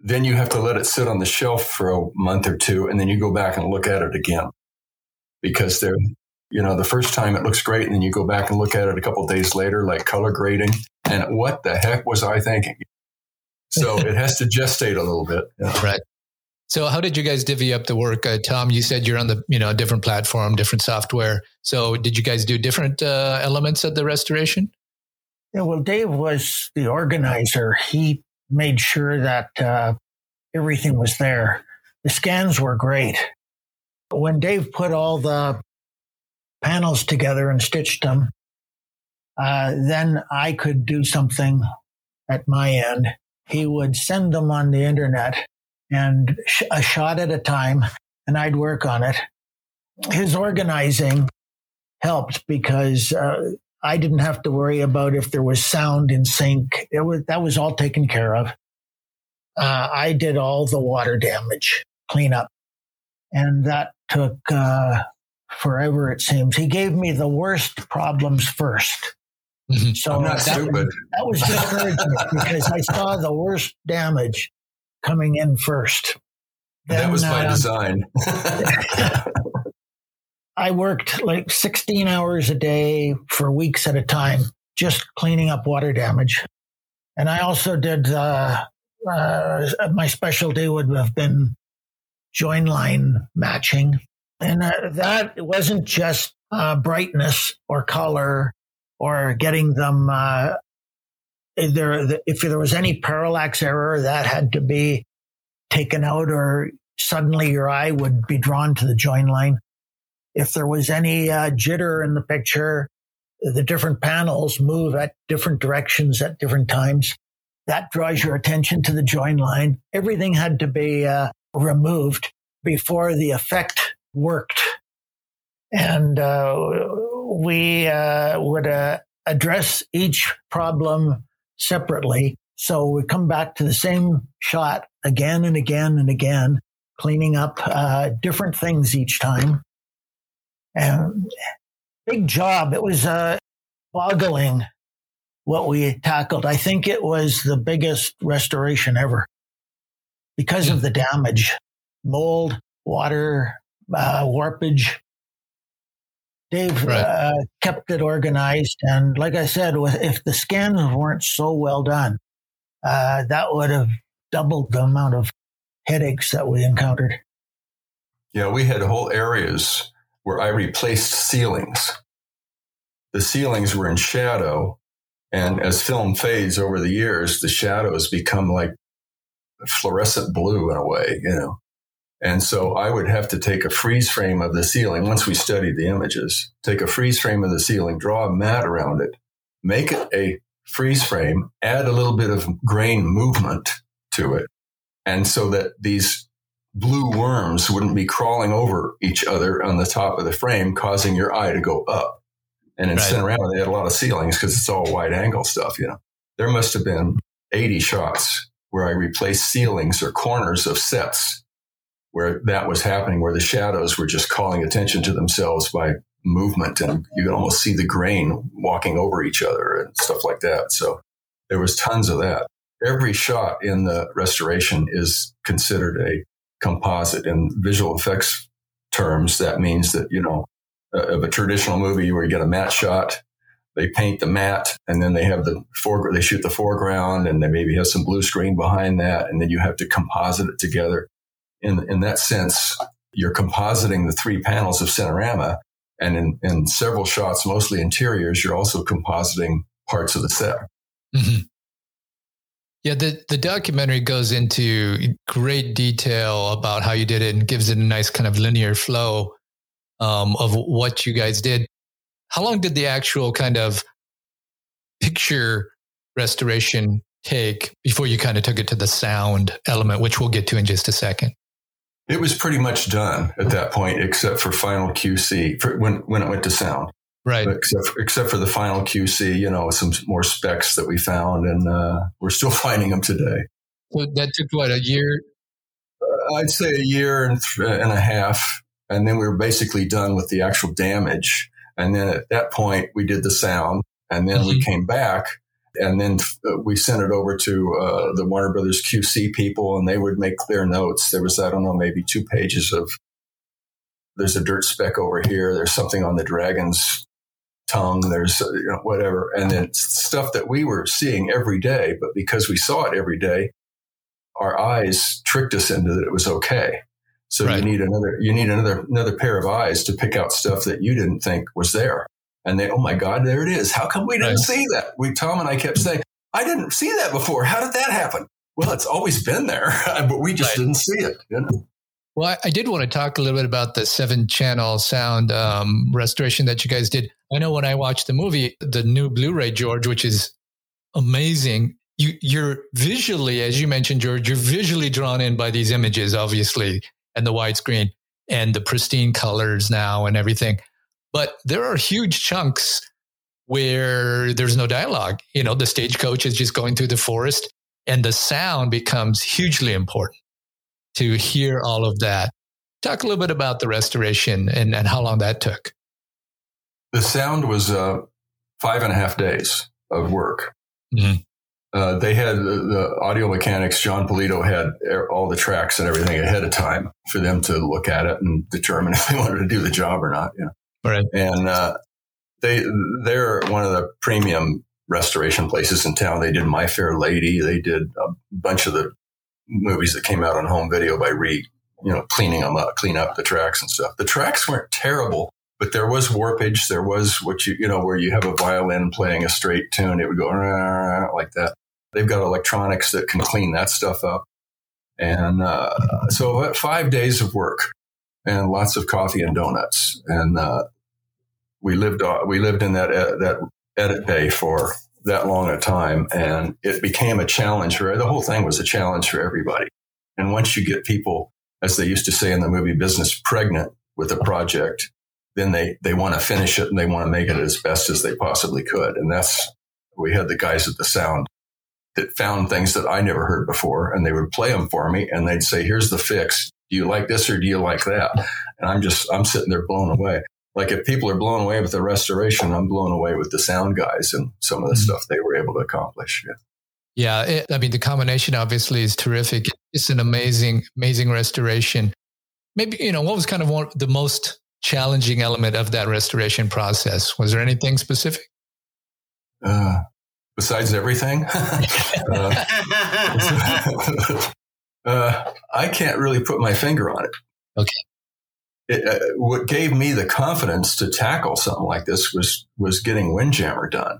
Then you have to let it sit on the shelf for a month or two, and then you go back and look at it again because they're... You know, the first time it looks great, and then you go back and look at it a couple of days later, like color grading. And what the heck was I thinking? So it has to gestate a little bit. You know? Right. So how did you guys divvy up the work? Tom, you said you're on the, different platform, different software. So did you guys do different elements of the restoration? Yeah, well, Dave was the organizer. He made sure that everything was there. The scans were great. When Dave put all the panels together and stitched them. Then I could do something at my end. He would send them on the internet and a shot at a time, and I'd work on it. His organizing helped because I didn't have to worry about if there was sound in sync. That was all taken care of. I did all the water damage cleanup, and that took... forever, it seems. He gave me the worst problems first. So I'm not stupid. That was discouraging because I saw the worst damage coming in first. Then, that was by design. I worked like 16 hours a day for weeks at a time, just cleaning up water damage. And I also did, my specialty would have been join line matching. And that it wasn't just brightness or color or getting them. If there was any parallax error, that had to be taken out, or suddenly your eye would be drawn to the join line. If there was any jitter in the picture, the different panels move at different directions at different times. That draws your attention to the join line. Everything had to be removed before the effect worked. And we would address each problem separately. So we come back to the same shot again and again and again, cleaning up different things each time. And big job. It was boggling what we tackled. I think it was the biggest restoration ever because of the damage, mold, water, warpage. Dave kept it organized. And like I said, if the scans weren't so well done, that would have doubled the amount of headaches that we encountered. Yeah, we had whole areas where I replaced ceilings. The ceilings were in shadow. And as film fades over the years, the shadows become like fluorescent blue in a way, And so I would have to take a freeze frame of the ceiling, once we studied the images, take a freeze frame of the ceiling, draw a mat around it, make it a freeze frame, add a little bit of grain movement to it. And so that these blue worms wouldn't be crawling over each other on the top of the frame, causing your eye to go up. And in Cinerama, they had a lot of ceilings because it's all wide angle stuff, There must have been 80 shots where I replaced ceilings or corners of sets where that was happening, where the shadows were just calling attention to themselves by movement. And you could almost see the grain walking over each other and stuff like that. So there was tons of that. Every shot in the restoration is considered a composite. In visual effects terms, that means that, of a traditional movie where you get a matte shot, they paint the matte and then they have the foreground, they shoot the foreground and they maybe have some blue screen behind that. And then you have to composite it together. In that sense, you're compositing the three panels of Cinerama And in several shots, mostly interiors, you're also compositing parts of the set. Mm-hmm. Yeah, the documentary goes into great detail about how you did it and gives it a nice kind of linear flow of what you guys did. How long did the actual kind of picture restoration take before you kind of took it to the sound element, which we'll get to in just a second? It was pretty much done at that point, except for final QC when it went to sound. Right. Except for the final QC, you know, some more specs that we found, and we're still finding them today. So that took what, a year? I'd say a year and a half. And then we were basically done with the actual damage. And then at that point, we did the sound, and then we came back, and then we sent it over to the Warner Brothers QC people, and they would make clear notes. There was, I don't know, maybe 2 pages of, there's a dirt speck over here. There's something on the dragon's tongue, there's whatever. And then stuff that we were seeing every day, but because we saw it every day, our eyes tricked us into that it was okay. So right. you need another pair of eyes to pick out stuff that you didn't think was there. And oh my God, there it is. How come we didn't see that? Tom and I kept saying, I didn't see that before. How did that happen? Well, it's always been there, but we just didn't see it. You know? Well, I did want to talk a little bit about the 7-channel sound restoration that you guys did. I know when I watched the movie, the new Blu-ray, George, which is amazing. You're visually, as you mentioned, George, you're visually drawn in by these images, obviously, and the widescreen and the pristine colors now and everything. But there are huge chunks where there's no dialogue. You know, the stagecoach is just going through the forest, and the sound becomes hugely important to hear all of that. Talk a little bit about the restoration and how long that took. The sound was 5.5 days of work. Mm-hmm. They had the audio mechanics, John Polito had all the tracks and everything ahead of time for them to look at it and determine if they wanted to do the job or not. Yeah. Right. And they're one of the premium restoration places in town. They did My Fair Lady. They did a bunch of the movies that came out on home video by cleaning them up, clean up the tracks and stuff. The tracks weren't terrible, but there was warpage. There was what where you have a violin playing a straight tune, it would go like that. They've got electronics that can clean that stuff up. And so about 5 days of work. And lots of coffee and donuts, and we lived in that edit bay for that long a time, and it became a challenge. The whole thing was a challenge for everybody. And once you get people, as they used to say in the movie business, pregnant with a project, then they want to finish it and they want to make it as best as they possibly could. And we had the guys at the sound that found things that I never heard before, and they would play them for me, and they'd say, "Here's the fix. Do you like this or do you like that?" And I'm sitting there blown away. Like if people are blown away with the restoration, I'm blown away with the sound guys and some of the stuff they were able to accomplish. Yeah. The combination obviously is terrific. It's an amazing, amazing restoration. Maybe, what was kind of the most challenging element of that restoration process? Was there anything specific? Besides everything? I can't really put my finger on it. Okay. What gave me the confidence to tackle something like this was getting Windjammer done,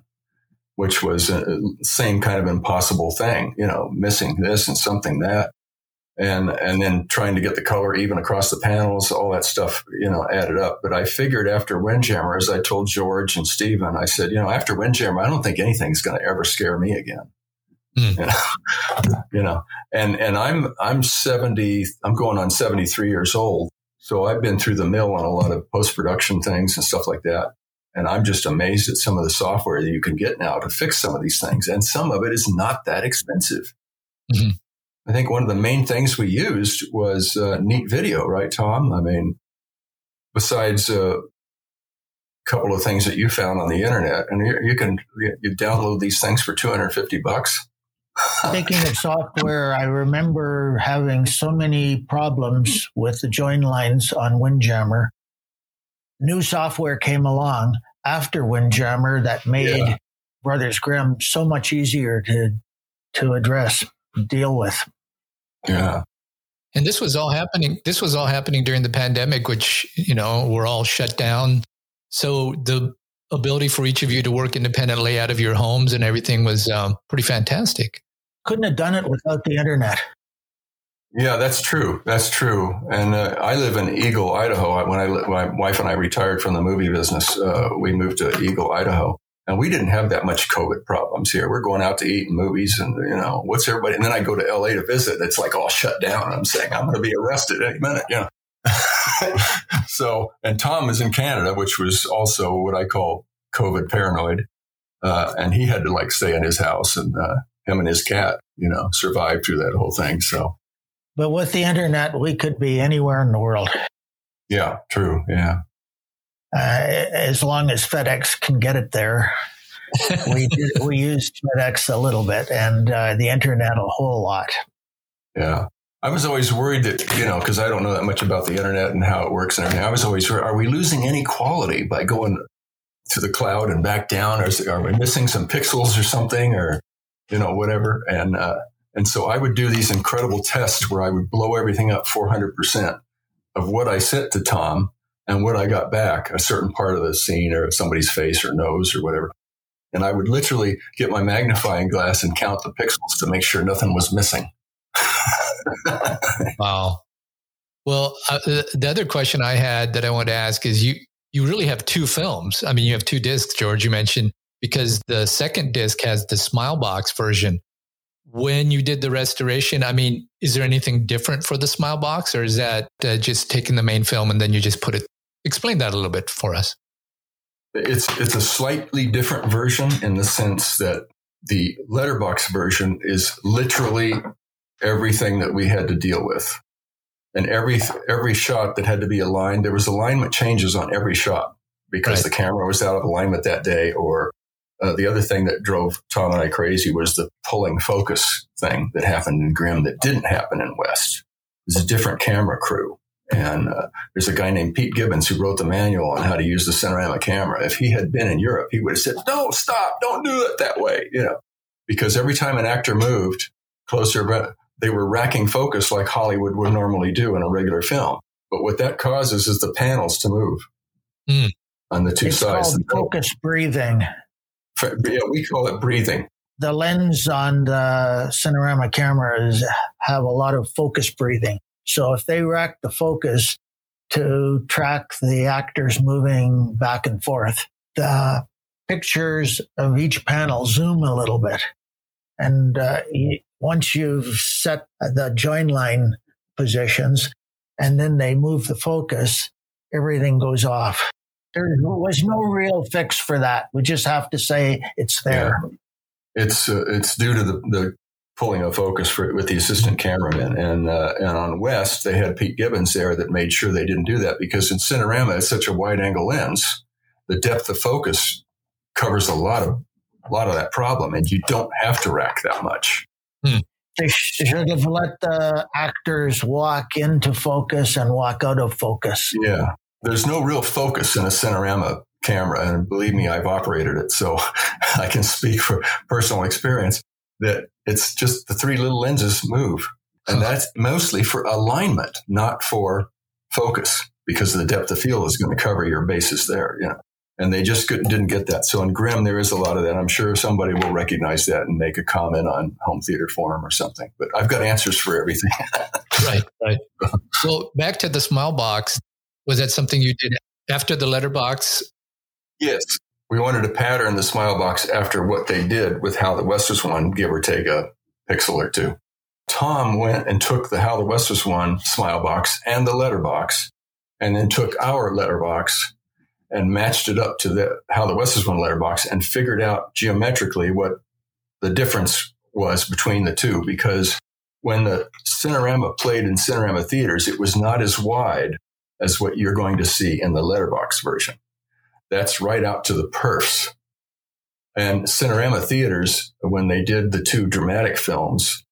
which was the same kind of impossible thing, missing this and something that, and then trying to get the color even across the panels, all that stuff, added up. But I figured after Windjammer, as I told George and Steven, I said, after Windjammer, I don't think anything's going to ever scare me again. And I'm 70, I'm going on 73 years old. So I've been through the mill on a lot of post-production things and stuff like that. And I'm just amazed at some of the software that you can get now to fix some of these things. And some of it is not that expensive. Mm-hmm. I think one of the main things we used was Neat Video, right, Tom? I mean, besides couple of things that you found on the internet, and you can download these things for $250. Speaking of software, I remember having so many problems with the join lines on Windjammer. New software came along after Windjammer that made Brothers Grimm so much easier to address, deal with. Yeah. And this was all happening during the pandemic, which, we're all shut down So the ability for each of you to work independently out of your homes and everything was pretty fantastic. Couldn't have done it without the internet. Yeah, that's true. That's true. And I live in Eagle, Idaho. When my wife and I retired from the movie business, we moved to Eagle, Idaho. And we didn't have that much COVID problems here. We're going out to eat in movies and, you know, what's everybody? And then I go to L.A. to visit. It's like all shut down. I'm saying I'm going to be arrested any minute, you know. So, and Tom is in Canada, which was also what I call COVID paranoid. And he had to like stay in his house and him and his cat, you know, survived through that whole thing. So. But with the internet, we could be anywhere in the world. Yeah, true. Yeah. As long as FedEx can get it there. We used FedEx a little bit and the internet a whole lot. Yeah. I was always worried that, you know, because I don't know that much about the internet and how it works and everything. I was always worried, are we losing any quality by going to the cloud and back down? Or are we missing some pixels or something or, you know, whatever? And so I would do these incredible tests where I would blow everything up 400% of what I sent to Tom and what I got back, a certain part of the scene or somebody's face or nose or whatever. And I would literally get my magnifying glass and count the pixels to make sure nothing was missing. Wow. Well, the other question I had that I wanted to ask is you really have two films. I mean, you have two discs, George, you mentioned, because the second disc has the Smilebox version. When you did the restoration, I mean, is there anything different for the Smilebox, or is that just taking the main film and then you just put it? Explain that a little bit for us. It's a slightly different version in the sense that the letterbox version is literally everything that we had to deal with, and every shot that had to be aligned. There was alignment changes on every shot because The camera was out of alignment that day, or the other thing that drove Tom and I crazy was the pulling focus thing that happened in Grimm that didn't happen in West. It was a different camera crew. And there's a guy named Pete Gibbons who wrote the manual on how to use the Cinerama camera. If he had been in Europe, he would have said, no, stop, don't do it that way. You know, because every time an actor moved closer, they were racking focus like Hollywood would normally do in a regular film. But what that causes is the panels to move on the two sides. It's called focus breathing. Yeah, we call it breathing. The lens on the Cinerama cameras have a lot of focus breathing. So if they rack the focus to track the actors moving back and forth, the pictures of each panel zoom a little bit. And once you've set the join line positions and then they move the focus, everything goes off. There was no real fix for that. We just have to say it's there. Yeah. It's due to the pulling of focus with the assistant cameraman. And on West, they had Pete Gibbons there that made sure they didn't do that, because in Cinerama, it's such a wide angle lens. The depth of focus covers a lot of that problem, and you don't have to rack that much. They should have let the actors walk into focus and walk out of focus. Yeah. There's no real focus in a Cinerama camera, and believe me, I've operated it, so I can speak for personal experience that it's just the three little lenses move, and that's mostly for alignment, not for focus, because the depth of field is going to cover your bases there, you know. And they just didn't get that. So in Grimm, there is a lot of that. I'm sure somebody will recognize that and make a comment on Home Theater Forum or something. But I've got answers for everything. Right. So back to the Smilebox. Was that something you did after the letterbox? Yes. We wanted to pattern the Smilebox after what they did with How the West Was Won, give or take a pixel or two. Tom went and took the How the West Was Won Smilebox and the letterbox, and then took our letterbox and matched it up to the How the West Was Won letterbox and figured out geometrically what the difference was between the two, because when the Cinerama played in Cinerama theaters, it was not as wide as what you're going to see in the letterbox version. That's right out to the perfs. And Cinerama theaters, when they did the two dramatic films,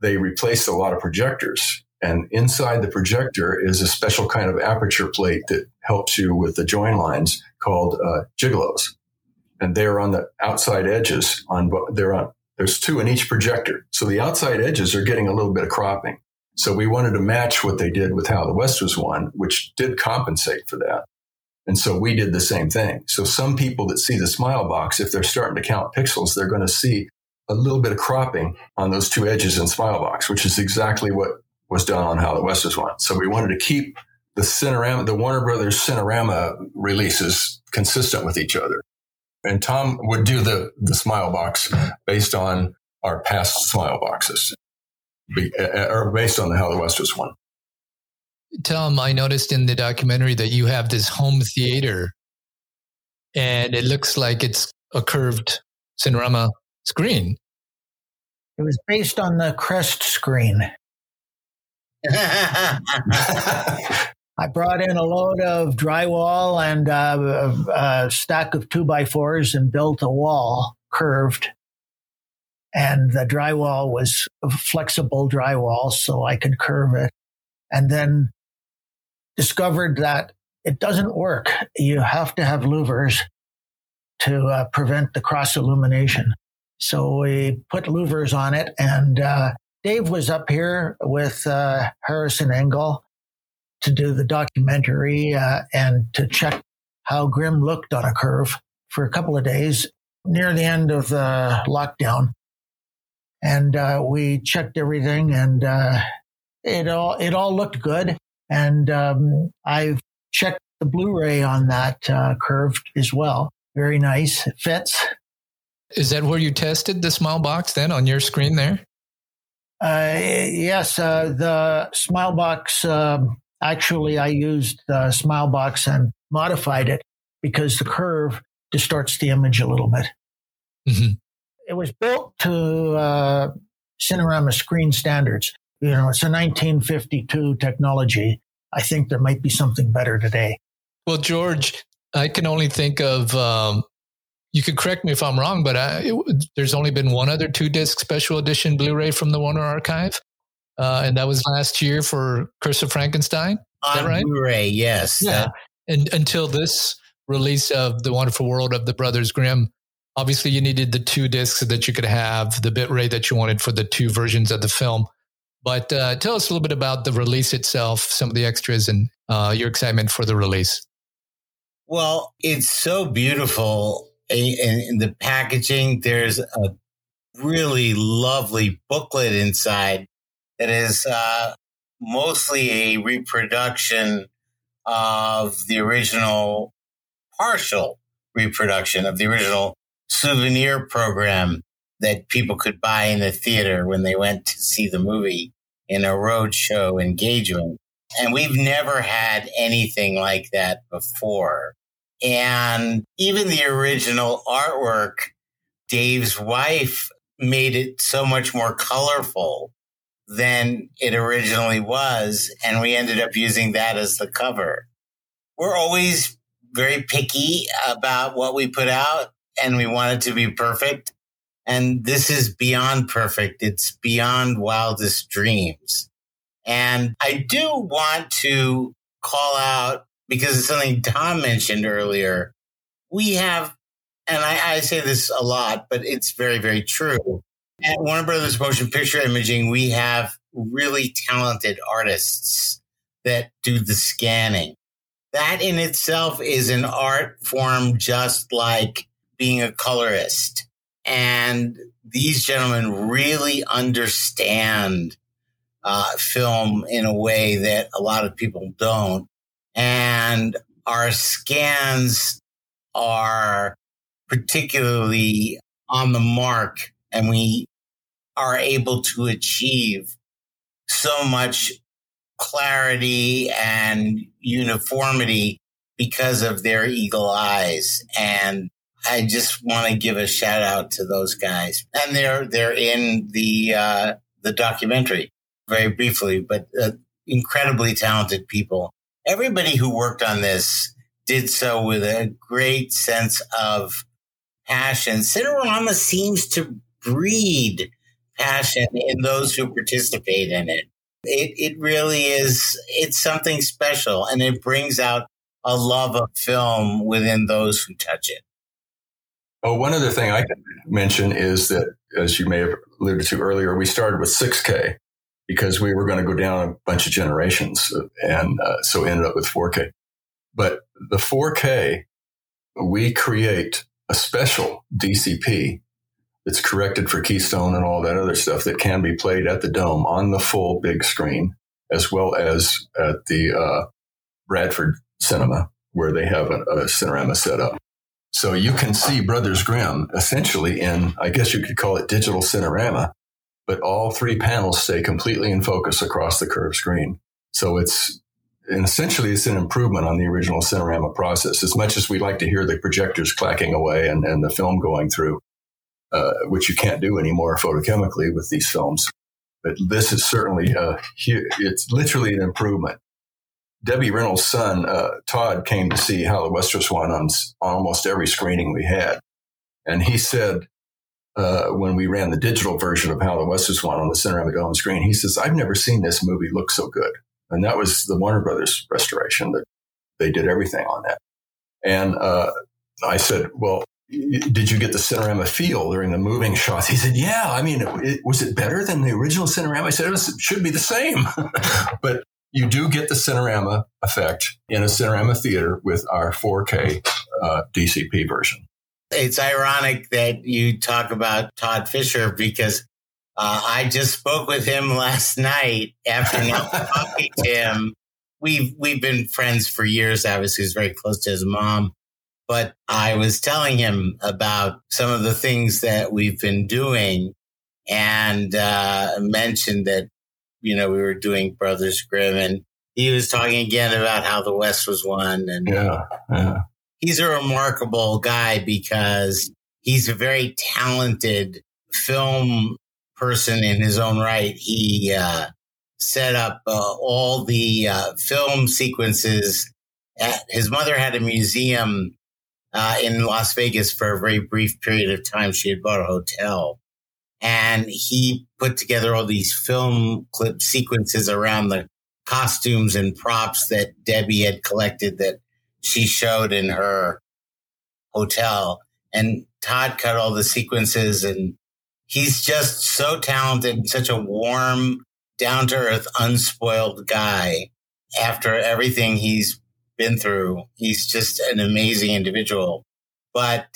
they replaced a lot of projectors. And inside the projector is a special kind of aperture plate that helps you with the join lines called gigolos. And they're on the outside edges. There's two in each projector. So the outside edges are getting a little bit of cropping. So we wanted to match what they did with How the West Was Won, which did compensate for that. And so we did the same thing. So some people that see the smile box, if they're starting to count pixels, they're going to see a little bit of cropping on those two edges in smile box, which is exactly what was done on How the West Was Won. So we wanted to keep the Cinerama, the Warner Brothers Cinerama releases consistent with each other. And Tom would do the smile box based on our past smile boxes, or based on the How the West Was Won. Tom, I noticed in the documentary that you have this home theater, and it looks like it's a curved Cinerama screen. It was based on the crest screen. I brought in a load of drywall and a stack of 2x4s and built a wall curved. And the drywall was flexible drywall, so I could curve it. And then discovered that it doesn't work. You have to have louvers to prevent the cross illumination. So we put louvers on it, and Dave was up here with Harrison Engel to do the documentary and to check how Grimm looked on a curve for a couple of days near the end of the lockdown. And we checked everything, and it all looked good. And I've checked the Blu-ray on that curved as well. Very nice. It fits. Is that where you tested the smile box then, on your screen there? Yes. The smile box, actually, I used the smile box and modified it because the curve distorts the image a little bit. Mm-hmm. It was built to Cinerama screen standards. You know, it's a 1952 technology. I think there might be something better today. Well, George, I can only think of, you could correct me if I'm wrong, but there's only been one other 2-disc special edition Blu-ray from the Warner Archive. And that was last year for Curse of Frankenstein. Is that right? Blu-ray, yes. Yeah. And until this release of The Wonderful World of the Brothers Grimm, obviously you needed the 2 discs so that you could have the bitrate that you wanted for the 2 versions of the film. But tell us a little bit about the release itself, some of the extras, and your excitement for the release. Well, it's so beautiful in the packaging. There's a really lovely booklet inside that is mostly a reproduction of the original, partial reproduction of the original souvenir program that people could buy in the theater when they went to see the movie, in a roadshow engagement. And we've never had anything like that before. And even the original artwork, Dave's wife made it so much more colorful than it originally was. And we ended up using that as the cover. We're always very picky about what we put out, and we want it to be perfect. And this is beyond perfect. It's beyond wildest dreams. And I do want to call out, because it's something Tom mentioned earlier, we have, and I say this a lot, but it's very, very true. At Warner Brothers Motion Picture Imaging, we have really talented artists that do the scanning. That in itself is an art form, just like being a colorist. And these gentlemen really understand film in a way that a lot of people don't. And our scans are particularly on the mark, and we are able to achieve so much clarity and uniformity because of their eagle eyes. And I just want to give a shout out to those guys, and they're in the documentary very briefly, but incredibly talented people. Everybody who worked on this did so with a great sense of passion. Cinerama seems to breed passion in those who participate in it. It really is. It's something special, and it brings out a love of film within those who touch it. Oh, one other thing I can mention is that, as you may have alluded to earlier, we started with 6K because we were going to go down a bunch of generations, and so ended up with 4K. But the 4K, we create a special DCP that's corrected for Keystone and all that other stuff that can be played at the Dome on the full big screen, as well as at the Bradford Cinema, where they have a Cinerama set up. So you can see Brothers Grimm essentially in, I guess you could call it digital Cinerama, but all three panels stay completely in focus across the curved screen. So it's, and essentially it's an improvement on the original Cinerama process. As much as we like to hear the projectors clacking away and the film going through, which you can't do anymore photochemically with these films, but this is certainly it's literally an improvement. Debbie Reynolds' son, Todd, came to see How the West Was Won on almost every screening we had. And he said, when we ran the digital version of How the West Was Won on the Cinerama Dome screen, he says, "I've never seen this movie look so good." And that was the Warner Brothers restoration, that they did everything on that. And I said, "Well, did you get the Cinerama feel during the moving shots?" He said, "Yeah, I mean, was it better than the original Cinerama?" I said, "It should be the same." But you do get the Cinerama effect in a Cinerama theater with our 4K DCP version. It's ironic that you talk about Todd Fisher, because I just spoke with him last night after not talking to him. We've been friends for years. Obviously, he's very close to his mom. But I was telling him about some of the things that we've been doing, and mentioned that, you know, we were doing Brothers Grimm, and he was talking again about How the West Was Won. And yeah. He's a remarkable guy, because he's a very talented film person in his own right. He set up all the film sequences. His mother had a museum in Las Vegas for a very brief period of time. She had bought a hotel. And he put together all these film clip sequences around the costumes and props that Debbie had collected that she showed in her hotel. And Todd cut all the sequences. And he's just so talented and such a warm, down-to-earth, unspoiled guy. After everything he's been through, he's just an amazing individual. But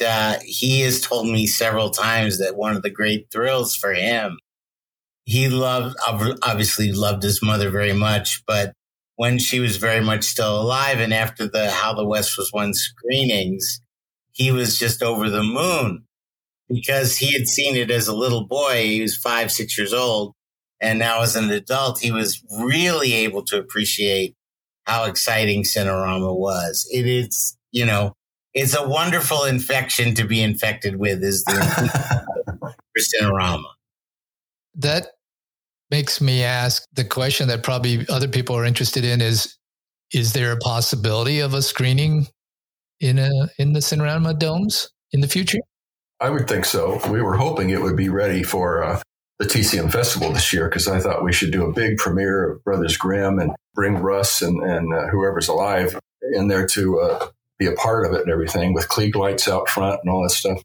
he has told me several times that one of the great thrills for him, he obviously loved his mother very much, but when she was very much still alive, and after the How the West Was Won screenings, he was just over the moon, because he had seen it as a little boy. He was 5-6 years old, and now as an adult, he was really able to appreciate how exciting Cinerama was. It is, you know, it's a wonderful infection to be infected with, is the for Cinerama. That makes me ask the question that probably other people are interested in is there a possibility of a screening in the Cinerama domes in the future? I would think so. We were hoping it would be ready for the TCM festival this year, because I thought we should do a big premiere of Brothers Grimm and bring Russ and whoever's alive in there to be a part of it and everything, with Klieg lights out front and all that stuff.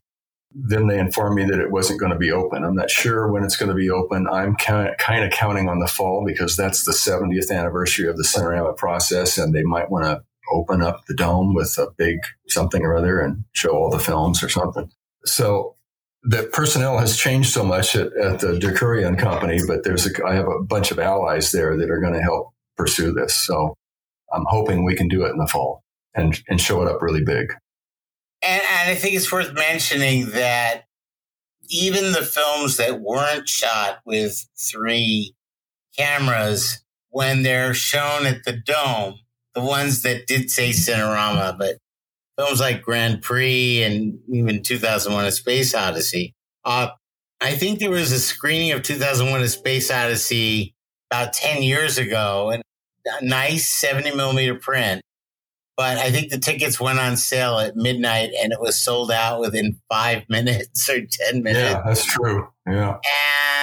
Then they informed me that it wasn't going to be open. I'm not sure when it's going to be open. I'm kind of counting on the fall, because that's the 70th anniversary of the Cinerama process, and they might want to open up the dome with a big something or other and show all the films or something. So the personnel has changed so much at the DeCurion company, but I have a bunch of allies there that are going to help pursue this. So I'm hoping we can do it in the fall and show it up really big. And I think it's worth mentioning that even the films that weren't shot with 3 cameras, when they're shown at the Dome, the ones that did say Cinerama, but films like Grand Prix and even 2001 A Space Odyssey. I think there was a screening of 2001 A Space Odyssey about 10 years ago, and a nice 70 millimeter print. But I think the tickets went on sale at midnight, and it was sold out within 5 minutes or 10 minutes. Yeah, that's true. Yeah.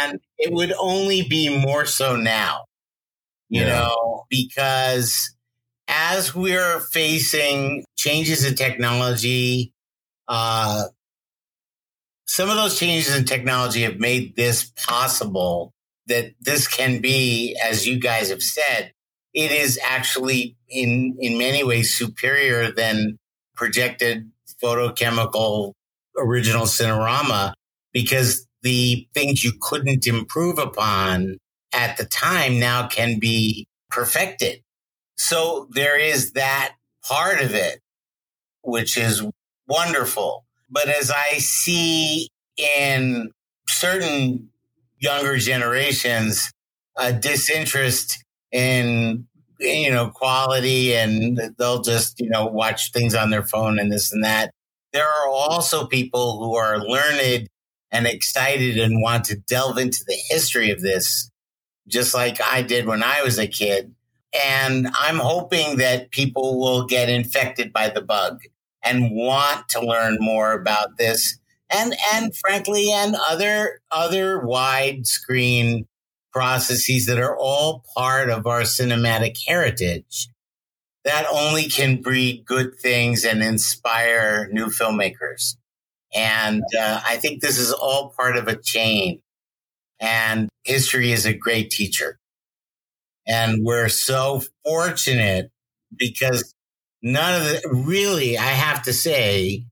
And it would only be more so now, you know, because as we're facing changes in technology, some of those changes in technology have made this possible, that this can be, as you guys have said, it is actually in many ways superior than projected photochemical original Cinerama, because the things you couldn't improve upon at the time now can be perfected. So there is that part of it, which is wonderful. But as I see in certain younger generations, a disinterest in, you know, quality, and they'll just, you know, watch things on their phone and this and that. There are also people who are learned and excited and want to delve into the history of this, just like I did when I was a kid. And I'm hoping that people will get infected by the bug and want to learn more about this. And frankly, and other widescreen processes that are all part of our cinematic heritage. That only can breed good things and inspire new filmmakers. And I think this is all part of a chain. And history is a great teacher. And we're so fortunate because none of the, really, I have to say,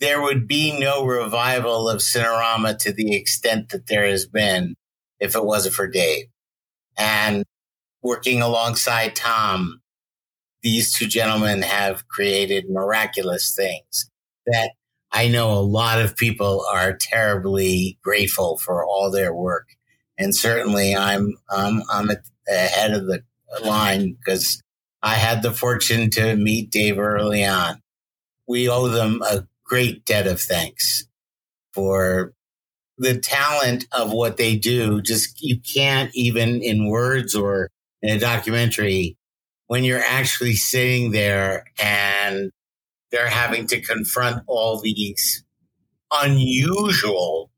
there would be no revival of Cinerama to the extent that there has been if it wasn't for Dave. And working alongside Tom, these two gentlemen have created miraculous things that I know a lot of people are terribly grateful for all their work. And certainly I'm at the head of the line because I had the fortune to meet Dave early on. We owe them a great debt of thanks for the talent of what they do. Just, you can't even in words or in a documentary, when you're actually sitting there and they're having to confront all these unusual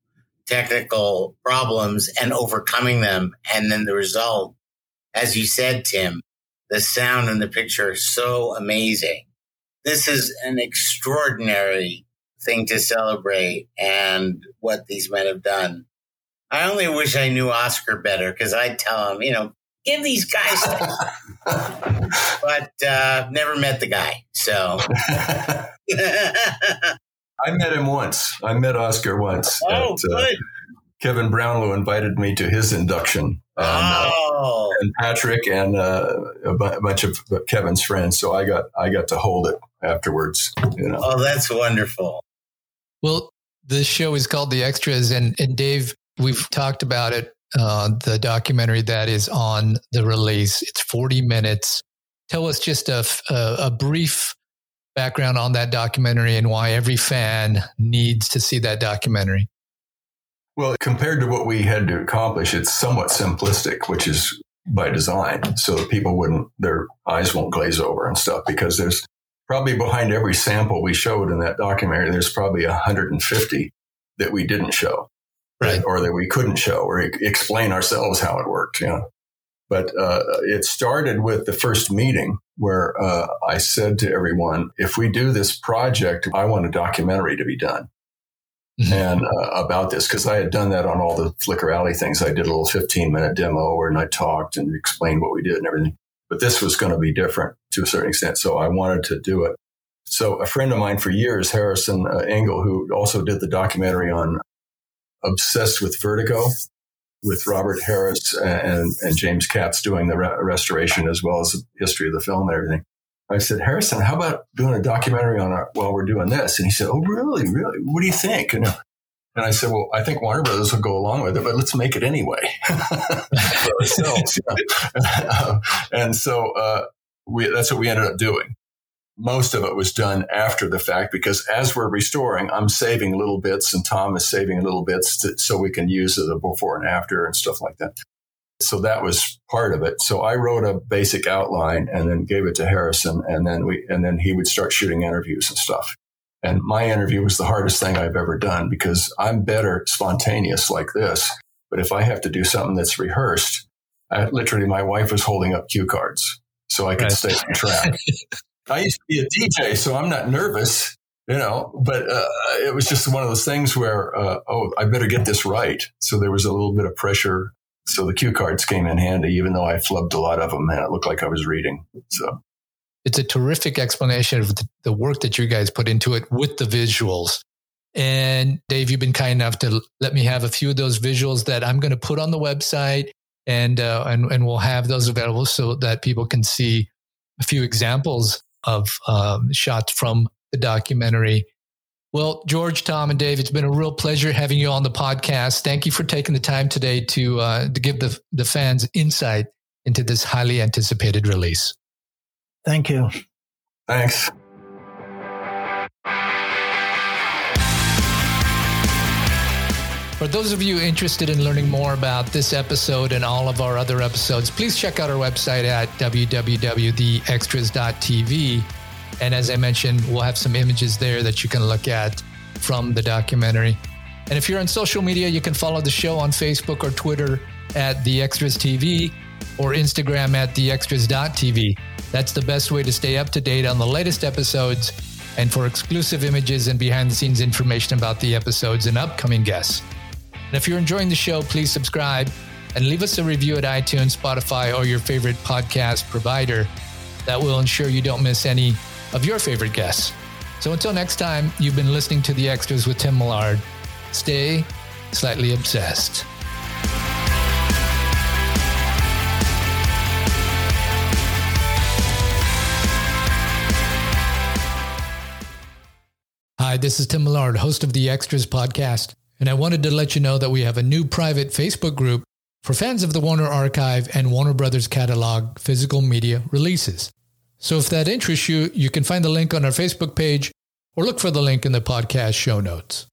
technical problems and overcoming them. And then the result, as you said, Tim, the sound and the picture are so amazing. This is an extraordinary thing to celebrate and what these men have done. I only wish I knew Oscar better, because I'd tell him, you know, give these guys stuff. But never met the guy, so. I met him once. I met Oscar once. Oh, good. Kevin Brownlow invited me to his induction. And Patrick and a bunch of Kevin's friends. So I got to hold it afterwards. You know. Oh, that's wonderful. Well, this show is called The Extras. And Dave, we've talked about it. The documentary that is on the release. It's 40 minutes. Tell us just a brief background on that documentary and why every fan needs to see that documentary. Well, compared to what we had to accomplish, it's somewhat simplistic, which is by design. So that people wouldn't, their eyes won't glaze over and stuff, because there's probably behind every sample we showed in that documentary, there's probably 150 that we didn't show. Right. Or that we couldn't show or explain ourselves how it worked. You know? But it started with the first meeting where I said to everyone, if we do this project, I want a documentary to be done. Mm-hmm. And about this, because I had done that on all the Flickr Alley things. I did a little 15-minute demo and I talked and explained what we did and everything. But this was going to be different to a certain extent. So I wanted to do it. So a friend of mine for years, Harrison Engel, who also did the documentary on Obsessed with Vertigo with Robert Harris and James Katz doing the restoration as well as the history of the film and everything. I said, Harrison, how about doing a documentary on while we're doing this? And he said, oh, really? Really? What do you think? And I said, well, I think Warner Brothers will go along with it, but let's make it anyway. For ourselves. And so that's what we ended up doing. Most of it was done after the fact, because as we're restoring, I'm saving little bits and Tom is saving little bits so we can use it before and after and stuff like that. So that was part of it. So I wrote a basic outline and then gave it to Harrison, and then he would start shooting interviews and stuff. And my interview was the hardest thing I've ever done, because I'm better spontaneous like this. But if I have to do something that's rehearsed, literally my wife was holding up cue cards so I could stay on track. I used to be a DJ, so I'm not nervous, you know, but it was just one of those things where, I better get this right. So there was a little bit of pressure So the cue cards came in handy, even though I flubbed a lot of them and it looked like I was reading. So it's a terrific explanation of the work that you guys put into it with the visuals. And Dave, you've been kind enough to let me have a few of those visuals that I'm going to put on the website, and we'll have those available so that people can see a few examples of shots from the documentary. Well, George, Tom, and Dave, it's been a real pleasure having you on the podcast. Thank you for taking the time today to give the fans insight into this highly anticipated release. Thank you. Thanks. For those of you interested in learning more about this episode and all of our other episodes, please check out our website at www.theextras.tv. And as I mentioned, we'll have some images there that you can look at from the documentary. And if you're on social media, you can follow the show on Facebook or Twitter at The Extras TV or Instagram at theextras.tv. That's the best way to stay up to date on the latest episodes and for exclusive images and behind-the-scenes information about the episodes and upcoming guests. And if you're enjoying the show, please subscribe and leave us a review at iTunes, Spotify, or your favorite podcast provider. That will ensure you don't miss any of your favorite guests. So until next time, you've been listening to The Extras with Tim Millard. Stay slightly obsessed. Hi, this is Tim Millard, host of The Extras podcast. And I wanted to let you know that we have a new private Facebook group for fans of the Warner Archive and Warner Brothers catalog physical media releases. So if that interests you, you can find the link on our Facebook page or look for the link in the podcast show notes.